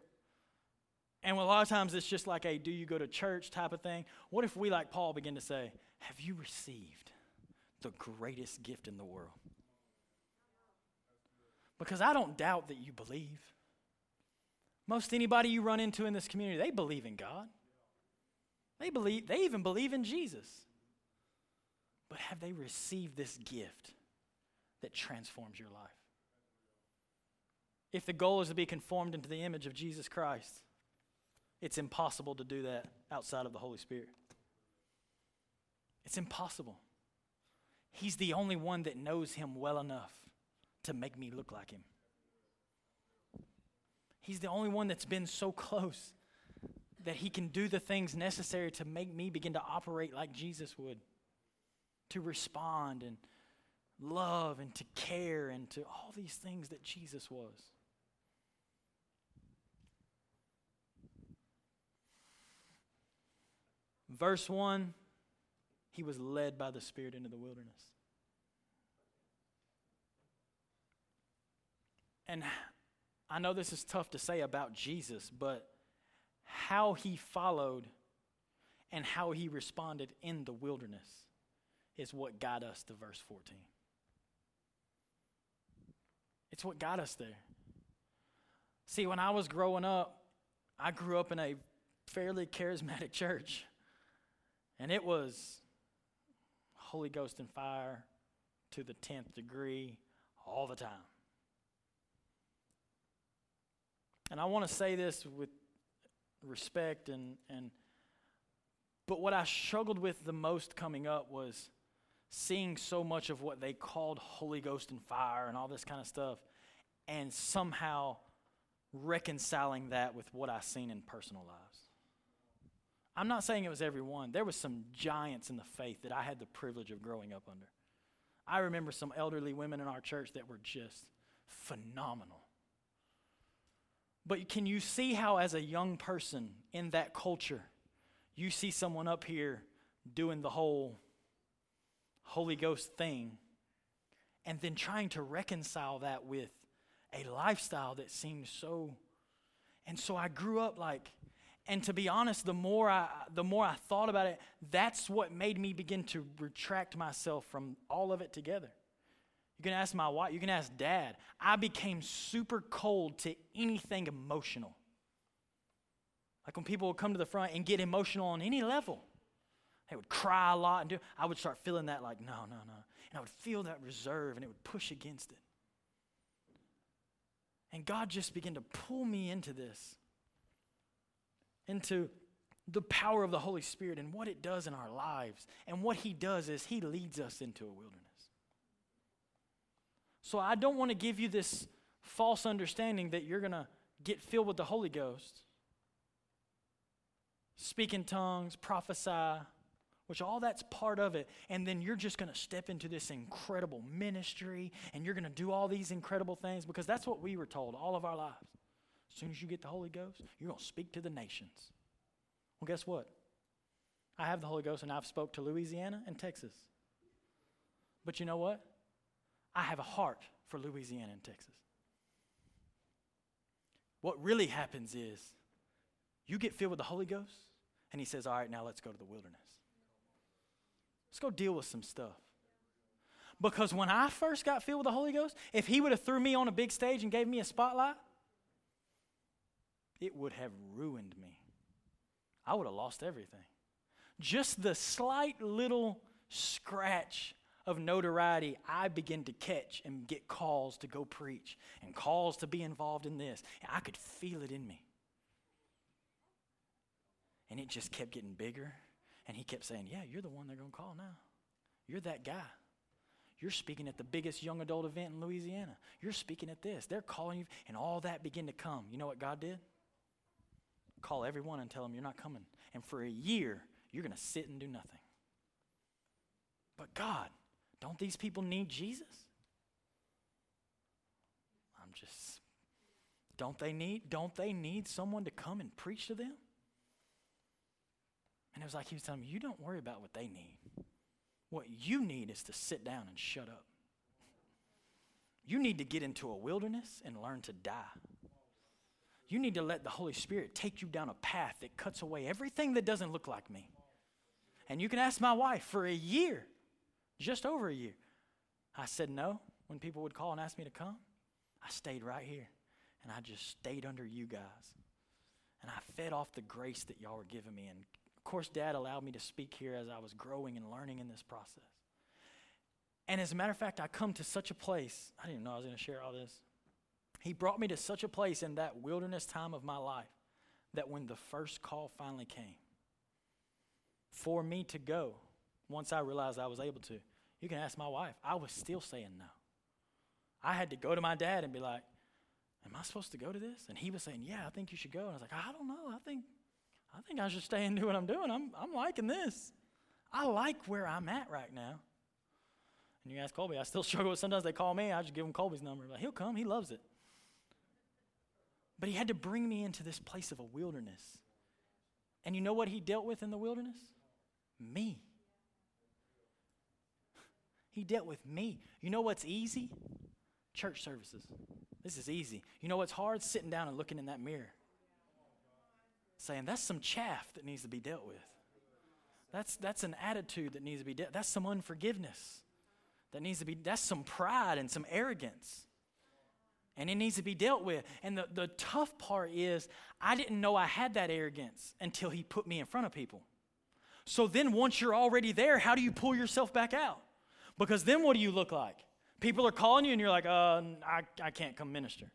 And a lot of times it's just like a do you go to church type of thing. What if we, like Paul, begin to say, have you received the greatest gift in the world? Because I don't doubt that you believe. Most anybody you run into in this community, they believe in God. They even believe in Jesus. But have they received this gift that transforms your life? If the goal is to be conformed into the image of Jesus Christ, it's impossible to do that outside of the Holy Spirit. It's impossible. He's the only one that knows him well enough to make me look like him. He's the only one that's been so close that he can do the things necessary to make me begin to operate like Jesus would, to respond and love and to care and to all these things that Jesus was. Verse 1, he was led by the Spirit into the wilderness. And I know this is tough to say about Jesus, but how he followed and how he responded in the wilderness is what got us to verse 14. It's what got us there. See, when I was growing up, I grew up in a fairly charismatic church. And it was Holy Ghost and fire to the 10th degree all the time. And I want to say this with respect, but what I struggled with the most coming up was seeing so much of what they called Holy Ghost and fire and all this kind of stuff, and somehow reconciling that with what I've seen in personal lives. I'm not saying it was everyone. There was some giants in the faith that I had the privilege of growing up under. I remember some elderly women in our church that were just phenomenal. But can you see how as a young person in that culture, you see someone up here doing the whole Holy Ghost thing and then trying to reconcile that with a lifestyle that seems so... And so I grew up like... And to be honest, the more I thought about it, that's what made me begin to retract myself from all of it together. You can ask my wife, you can ask Dad. I became super cold to anything emotional. Like when people would come to the front and get emotional on any level, they would cry a lot and I would start feeling that like, no. And I would feel that reserve and it would push against it. And God just began to pull me into this, into the power of the Holy Spirit and what it does in our lives. And what he does is he leads us into a wilderness. So I don't want to give you this false understanding that you're going to get filled with the Holy Ghost, speak in tongues, prophesy, which all that's part of it, and then you're just going to step into this incredible ministry and you're going to do all these incredible things, because that's what we were told all of our lives. As soon as you get the Holy Ghost, you're going to speak to the nations. Well, guess what? I have the Holy Ghost, and I've spoke to Louisiana and Texas. But you know what? I have a heart for Louisiana and Texas. What really happens is you get filled with the Holy Ghost, and he says, all right, now let's go to the wilderness. Let's go deal with some stuff. Because when I first got filled with the Holy Ghost, if he would have threw me on a big stage and gave me a spotlight, it would have ruined me. I would have lost everything. Just the slight little scratch of notoriety I begin to catch and get calls to go preach and calls to be involved in this. And I could feel it in me. And it just kept getting bigger. And he kept saying, yeah, you're the one they're going to call now. You're that guy. You're speaking at the biggest young adult event in Louisiana. You're speaking at this. They're calling you. And all that began to come. You know what God did? Call everyone and tell them you're not coming. And for a year, you're going to sit and do nothing. But God, don't these people need Jesus? Don't they need someone to come and preach to them? And it was like he was telling me, you don't worry about what they need. What you need is to sit down and shut up. You need to get into a wilderness and learn to die. you need to let the Holy Spirit take you down a path that cuts away everything that doesn't look like me. And you can ask my wife for a year, just over a year. I said no when people would call and ask me to come. I stayed right here, and I just stayed under you guys. And I fed off the grace that y'all were giving me. And, of course, Dad allowed me to speak here as I was growing and learning in this process. And as a matter of fact, I come to such a place. I didn't even know I was going to share all this. He brought me to such a place in that wilderness time of my life that when the first call finally came for me to go, once I realized I was able to, you can ask my wife, I was still saying no. I had to go to my dad and be like, am I supposed to go to this? And he was saying, yeah, I think you should go. And I was like, I don't know. I think I should stay and do what I'm doing. I'm liking this. I like where I'm at right now. And you ask Colby, I still struggle with sometimes they call me. I just give him Colby's number. Like, he'll come. He loves it. But he had to bring me into this place of a wilderness. And you know what he dealt with in the wilderness? Me. He dealt with me. You know what's easy? Church services. This is easy. You know what's hard? Sitting down and looking in that mirror. Saying, that's some chaff that needs to be dealt with. That's an attitude that needs to be dealt with. That's some unforgiveness. That's some pride and some arrogance. And it needs to be dealt with. And the tough part is, I didn't know I had that arrogance until he put me in front of people. So then once you're already there, how do you pull yourself back out? Because then what do you look like? People are calling you and you're like, I can't come minister.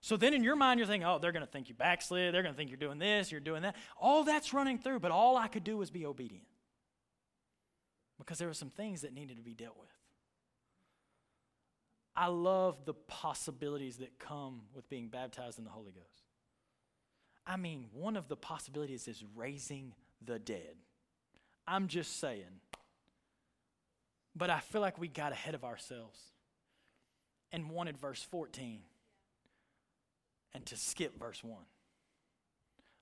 So then in your mind, you're thinking, oh, they're going to think you backslid. They're going to think you're doing this, you're doing that. All that's running through, but all I could do was be obedient. Because there were some things that needed to be dealt with. I love the possibilities that come with being baptized in the Holy Ghost. I mean, one of the possibilities is raising the dead. I'm just saying. But I feel like we got ahead of ourselves and wanted verse 14 and to skip verse 1.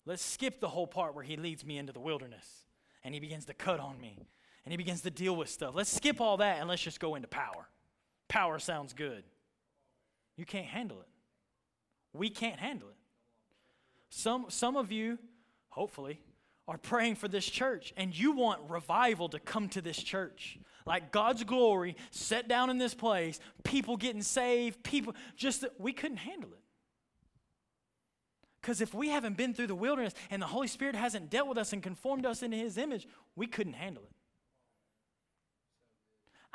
Let's skip the whole part where he leads me into the wilderness and he begins to cut on me. And he begins to deal with stuff. Let's skip all that and let's just go into power. Power sounds good. You can't handle it. We can't handle it. Some of you, hopefully, are praying for this church. And you want revival to come to this church. Like God's glory set down in this place. People getting saved. We couldn't handle it. Because if we haven't been through the wilderness and the Holy Spirit hasn't dealt with us and conformed us into his image, we couldn't handle it.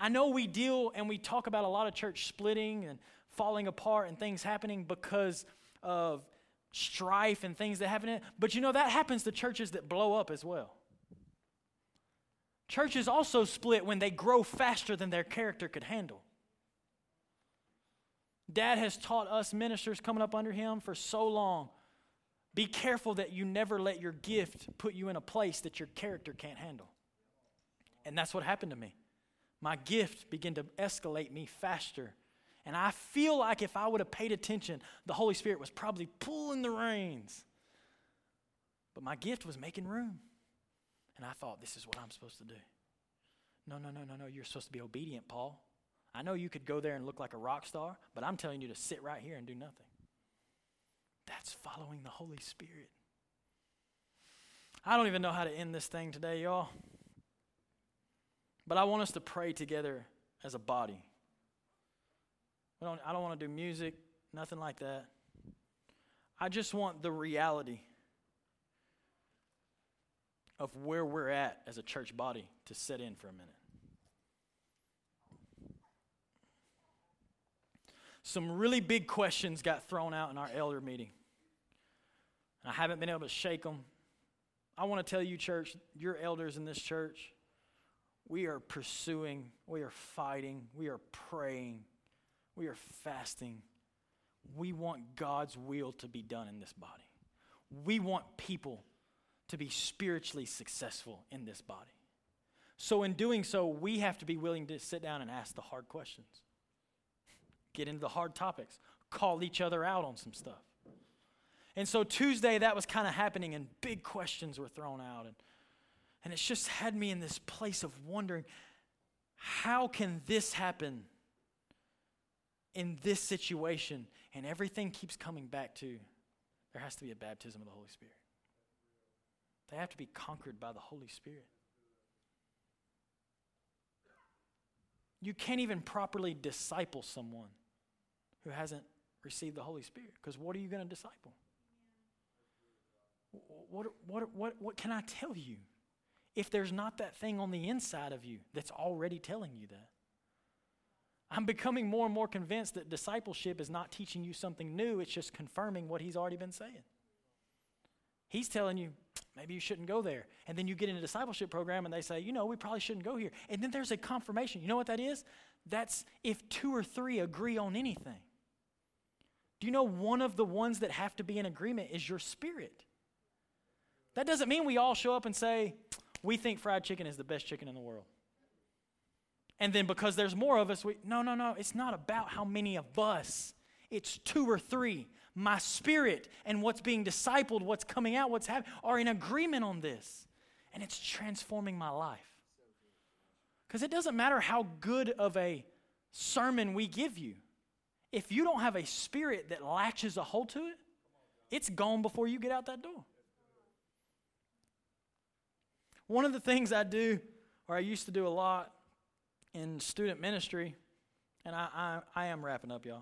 I know we deal and we talk about a lot of church splitting and falling apart and things happening because of strife and things that happen. But you know, that happens to churches that blow up as well. Churches also split when they grow faster than their character could handle. Dad has taught us ministers coming up under him for so long, be careful that you never let your gift put you in a place that your character can't handle. And that's what happened to me. My gift began to escalate me faster. And I feel like if I would have paid attention, the Holy Spirit was probably pulling the reins. But my gift was making room. And I thought, this is what I'm supposed to do. No. You're supposed to be obedient, Paul. I know you could go there and look like a rock star, but I'm telling you to sit right here and do nothing. That's following the Holy Spirit. I don't even know how to end this thing today, y'all. But I want us to pray together as a body. I don't want to do music, nothing like that. I just want the reality of where we're at as a church body to set in for a minute. Some really big questions got thrown out in our elder meeting. And I haven't been able to shake them. I want to tell you, church, your elders in this church, we are pursuing, we are fighting, we are praying, we are fasting. We want God's will to be done in this body. We want people to be spiritually successful in this body. So in doing so, we have to be willing to sit down and ask the hard questions. Get into the hard topics. Call each other out on some stuff. And so Tuesday, that was kind of happening and big questions were thrown out. And it's just had me in this place of wondering, how can this happen in this situation? And everything keeps coming back to There has to be a baptism of the Holy Spirit. They have to be conquered by the Holy Spirit. You can't even properly disciple someone who hasn't received the Holy Spirit, because what are you going to disciple? What can I tell you if there's not that thing on the inside of you that's already telling you that? I'm becoming more and more convinced that discipleship is not teaching you something new. It's just confirming what he's already been saying. He's telling you, maybe you shouldn't go there. And then you get in a discipleship program and they say, you know, we probably shouldn't go here. And then there's a confirmation. You know what that is? That's if two or three agree on anything. Do you know one of the ones that have to be in agreement is your spirit? That doesn't mean we all show up and say, we think fried chicken is the best chicken in the world. And then because there's more of us, no, it's not about how many of us. It's two or three. My spirit and what's being discipled, what's coming out, what's happening, are in agreement on this. And it's transforming my life. Because it doesn't matter how good of a sermon we give you. If you don't have a spirit that latches a hold to it, it's gone before you get out that door. One of the things I do, or I used to do a lot, in student ministry, and I am wrapping up, y'all.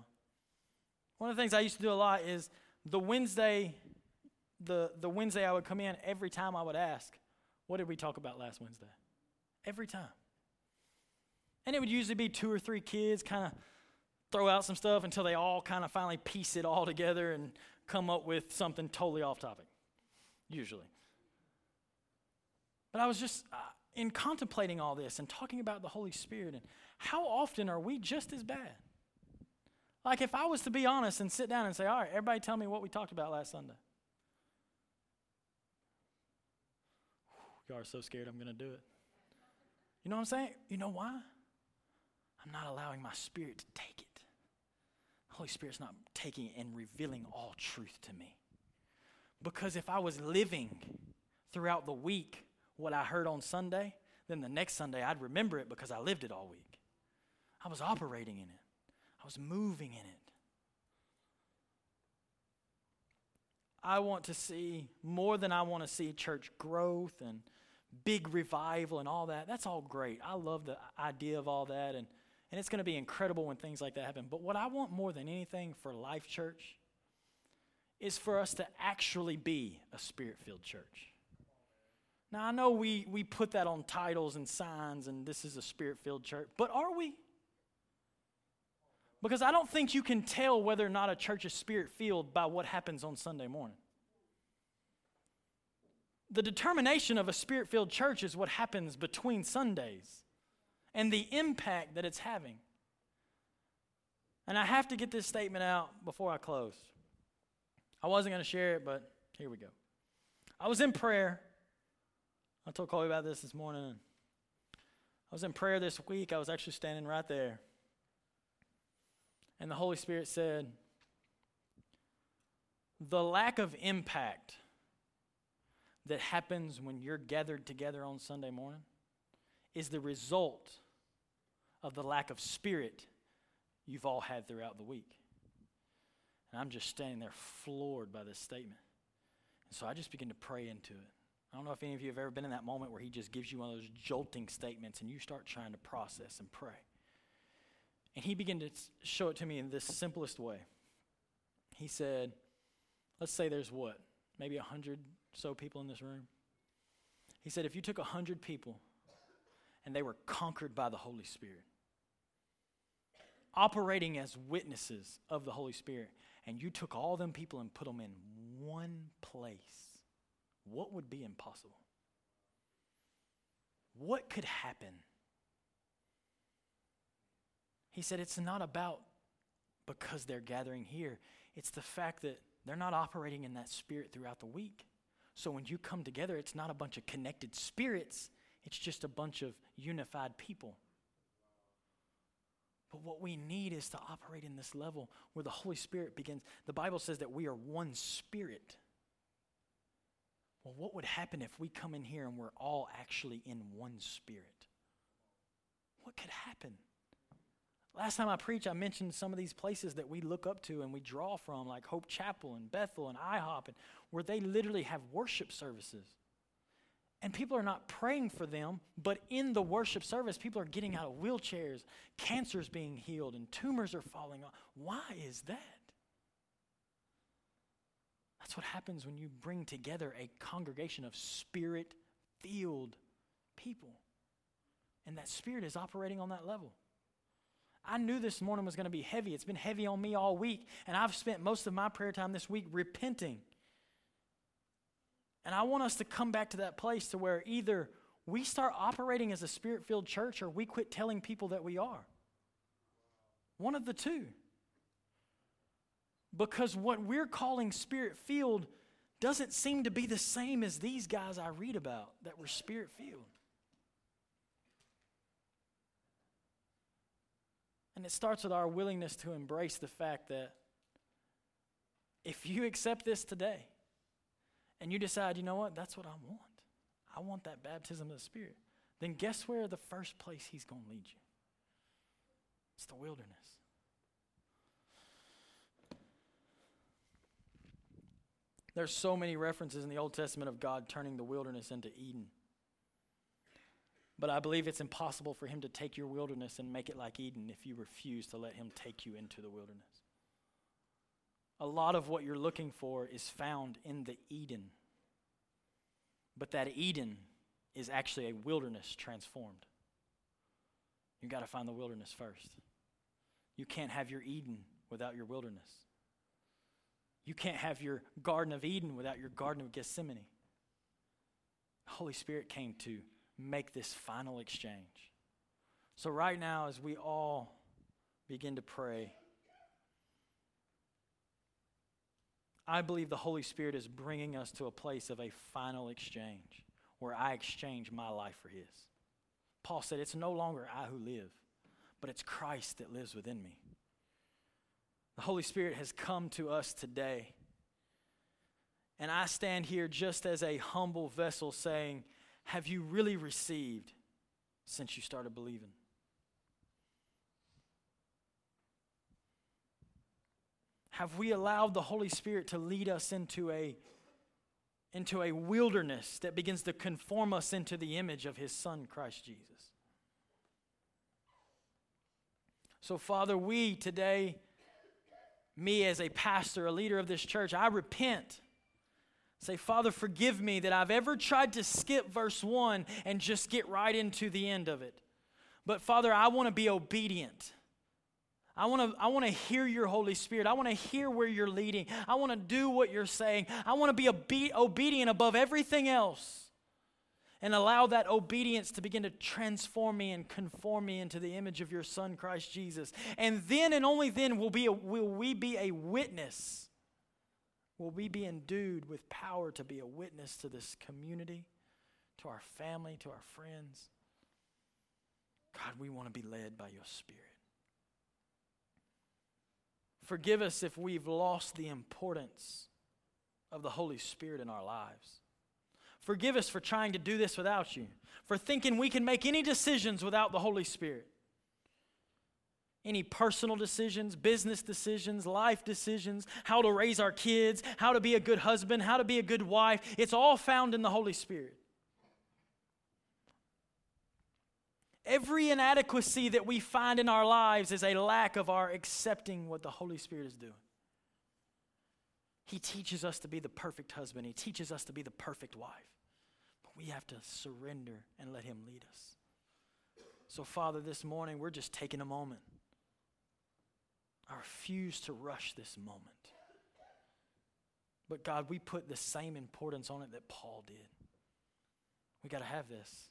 One of the things I used to do a lot is the Wednesday I would come in, every time I would ask, what did we talk about last Wednesday? Every time. And it would usually be two or three kids kind of throw out some stuff until they all kind of finally piece it all together and come up with something totally off topic, usually. But I was just... in contemplating all this and talking about the Holy Spirit, and how often are we just as bad? Like if I was to be honest and sit down and say, all right, everybody tell me what we talked about last Sunday. Y'all are so scared I'm going to do it. You know what I'm saying? You know why? I'm not allowing my spirit to take it. The Holy Spirit's not taking it and revealing all truth to me. Because if I was living throughout the week what I heard on Sunday, then the next Sunday I'd remember it because I lived it all week. I was operating in it. I was moving in it. I want to see, more than I want to see church growth and big revival and all that. That's all great. I love the idea of all that, and it's going to be incredible when things like that happen. But what I want more than anything for Life.Church is for us to actually be a Spirit-filled church. Now, I know we put that on titles and signs, and this is a Spirit-filled church, but are we? Because I don't think you can tell whether or not a church is Spirit-filled by what happens on Sunday morning. The determination of a Spirit-filled church is what happens between Sundays and the impact that it's having. And I have to get this statement out before I close. I wasn't going to share it, but here we go. I was in prayer. I told Chloe about this morning. I was in prayer this week. I was actually standing right there. And the Holy Spirit said, the lack of impact that happens when you're gathered together on Sunday morning is the result of the lack of spirit you've all had throughout the week. And I'm just standing there floored by this statement. And so I just begin to pray into it. I don't know if any of you have ever been in that moment where he just gives you one of those jolting statements and you start trying to process and pray. And he began to show it to me in this simplest way. He said, let's say there's what? Maybe 100 so people in this room. He said, if you took 100 people and they were conquered by the Holy Spirit, operating as witnesses of the Holy Spirit, and you took all them people and put them in one place, what would be impossible? What could happen? He said it's not about because they're gathering here. It's the fact that they're not operating in that spirit throughout the week. So when you come together, it's not a bunch of connected spirits. It's just a bunch of unified people. But what we need is to operate in this level where the Holy Spirit begins. The Bible says that we are one spirit. Well, what would happen if we come in here and we're all actually in one spirit? What could happen? Last time I preached, I mentioned some of these places that we look up to and we draw from, like Hope Chapel and Bethel and IHOP, and where they literally have worship services. And people are not praying for them, but in the worship service, people are getting out of wheelchairs, cancer's being healed, and tumors are falling off. Why is that? That's what happens when you bring together a congregation of spirit-filled people. And that spirit is operating on that level. I knew this morning was going to be heavy. It's been heavy on me all week, and I've spent most of my prayer time this week repenting. And I want us to come back to that place to where either we start operating as a spirit-filled church or we quit telling people that we are. One of the two. Because what we're calling spirit-filled doesn't seem to be the same as these guys I read about that were spirit-filled. And it starts with our willingness to embrace the fact that if you accept this today and you decide, you know what, that's what I want that baptism of the Spirit, then guess where the first place he's going to lead you? It's the wilderness. There's so many references in the Old Testament of God turning the wilderness into Eden. But I believe it's impossible for him to take your wilderness and make it like Eden if you refuse to let him take you into the wilderness. A lot of what you're looking for is found in the Eden. But that Eden is actually a wilderness transformed. You've got to find the wilderness first. You can't have your Eden without your wilderness. You can't have your Garden of Eden without your Garden of Gethsemane. The Holy Spirit came to make this final exchange. So right now, as we all begin to pray, I believe the Holy Spirit is bringing us to a place of a final exchange where I exchange my life for his. Paul said, it's no longer I who live, but it's Christ that lives within me. The Holy Spirit has come to us today, and I stand here just as a humble vessel saying, have you really received since you started believing? Have we allowed the Holy Spirit to lead us into a wilderness that begins to conform us into the image of his Son, Christ Jesus? So, Father, we today, me as a pastor, a leader of this church, I repent. Say, Father, forgive me that I've ever tried to skip verse 1 and just get right into the end of it. But, Father, I want to be obedient. I want to hear your Holy Spirit. I want to hear where you're leading. I want to do what you're saying. I want to be obedient above everything else and allow that obedience to begin to transform me and conform me into the image of your Son, Christ Jesus. And then and only then will we be a witness. Will we be endued with power to be a witness to this community, to our family, to our friends? God, we want to be led by your Spirit. Forgive us if we've lost the importance of the Holy Spirit in our lives. Forgive us for trying to do this without you, for thinking we can make any decisions without the Holy Spirit. Any personal decisions, business decisions, life decisions, how to raise our kids, how to be a good husband, how to be a good wife. It's all found in the Holy Spirit. Every inadequacy that we find in our lives is a lack of our accepting what the Holy Spirit is doing. He teaches us to be the perfect husband. He teaches us to be the perfect wife. But we have to surrender and let him lead us. So, Father, this morning we're just taking a moment. I refuse to rush this moment. But God, we put the same importance on it that Paul did. We got to have this.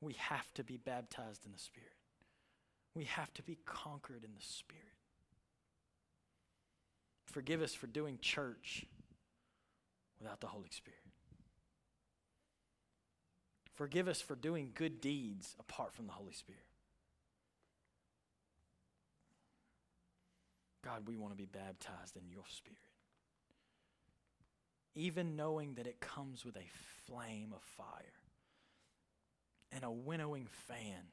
We have to be baptized in the Spirit. We have to be conquered in the Spirit. Forgive us for doing church without the Holy Spirit. Forgive us for doing good deeds apart from the Holy Spirit. God, we want to be baptized in your Spirit. Even knowing that it comes with a flame of fire and a winnowing fan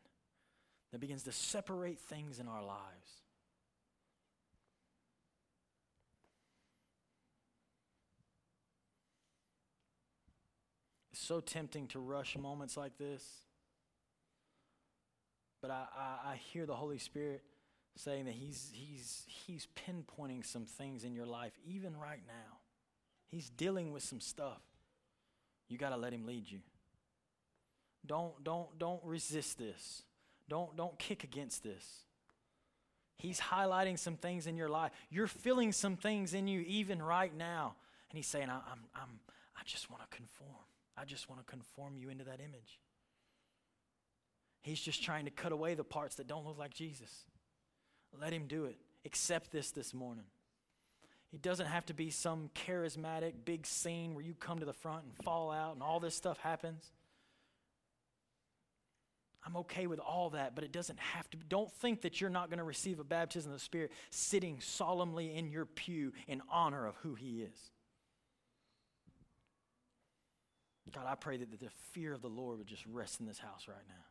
that begins to separate things in our lives. It's so tempting to rush moments like this. But I hear the Holy Spirit saying that He's pinpointing some things in your life, even right now. He's dealing with some stuff. You got to let Him lead you. Don't resist this. Don't kick against this. He's highlighting some things in your life. You're feeling some things in you even right now, and He's saying, I just want to conform. I just want to conform you into that image. He's just trying to cut away the parts that don't look like Jesus. Let Him do it. Accept this morning. It doesn't have to be some charismatic big scene where you come to the front and fall out and all this stuff happens. I'm okay with all that, but it doesn't have to be. Don't think that you're not going to receive a baptism of the Spirit sitting solemnly in your pew in honor of who He is. God, I pray that the fear of the Lord would just rest in this house right now.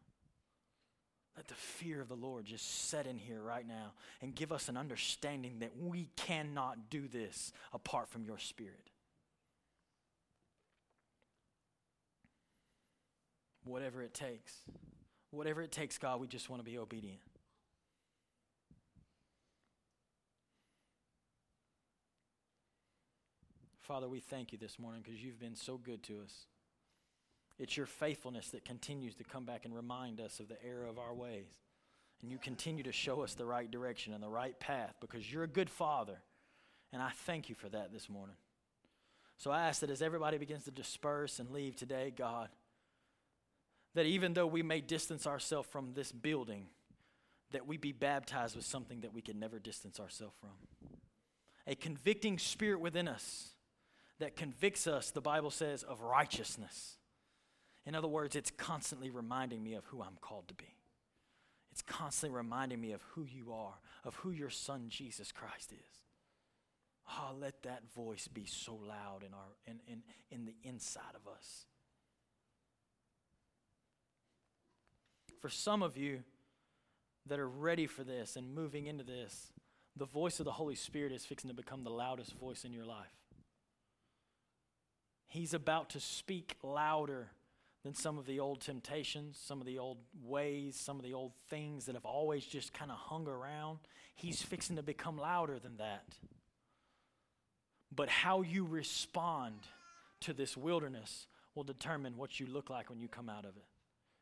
Let the fear of the Lord just set in here right now and give us an understanding that we cannot do this apart from your Spirit. Whatever it takes. Whatever it takes, God, we just want to be obedient. Father, we thank you this morning because you've been so good to us. It's your faithfulness that continues to come back and remind us of the error of our ways. And you continue to show us the right direction and the right path because you're a good Father. And I thank you for that this morning. So I ask that as everybody begins to disperse and leave today, God, that even though we may distance ourselves from this building, that we be baptized with something that we can never distance ourselves from. A convicting spirit within us that convicts us, the Bible says, of righteousness. In other words, it's constantly reminding me of who I'm called to be. It's constantly reminding me of who you are, of who your Son Jesus Christ is. Oh, let that voice be so loud in the inside of us. For some of you that are ready for this and moving into this, the voice of the Holy Spirit is fixing to become the loudest voice in your life. He's about to speak louder than some of the old temptations, some of the old ways, some of the old things that have always just kind of hung around. He's fixing to become louder than that. But how you respond to this wilderness will determine what you look like when you come out of it.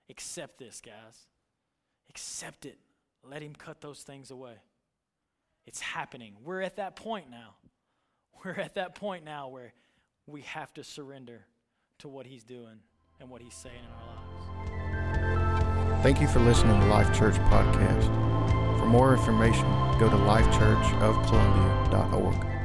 Accept this, guys. Accept it. Let Him cut those things away. It's happening. We're at that point now. We're at that point now where we have to surrender to what He's doing and what He's saying in our lives. Thank you for listening to Life Church Podcast. For more information, go to lifechurchofcolumbia.org.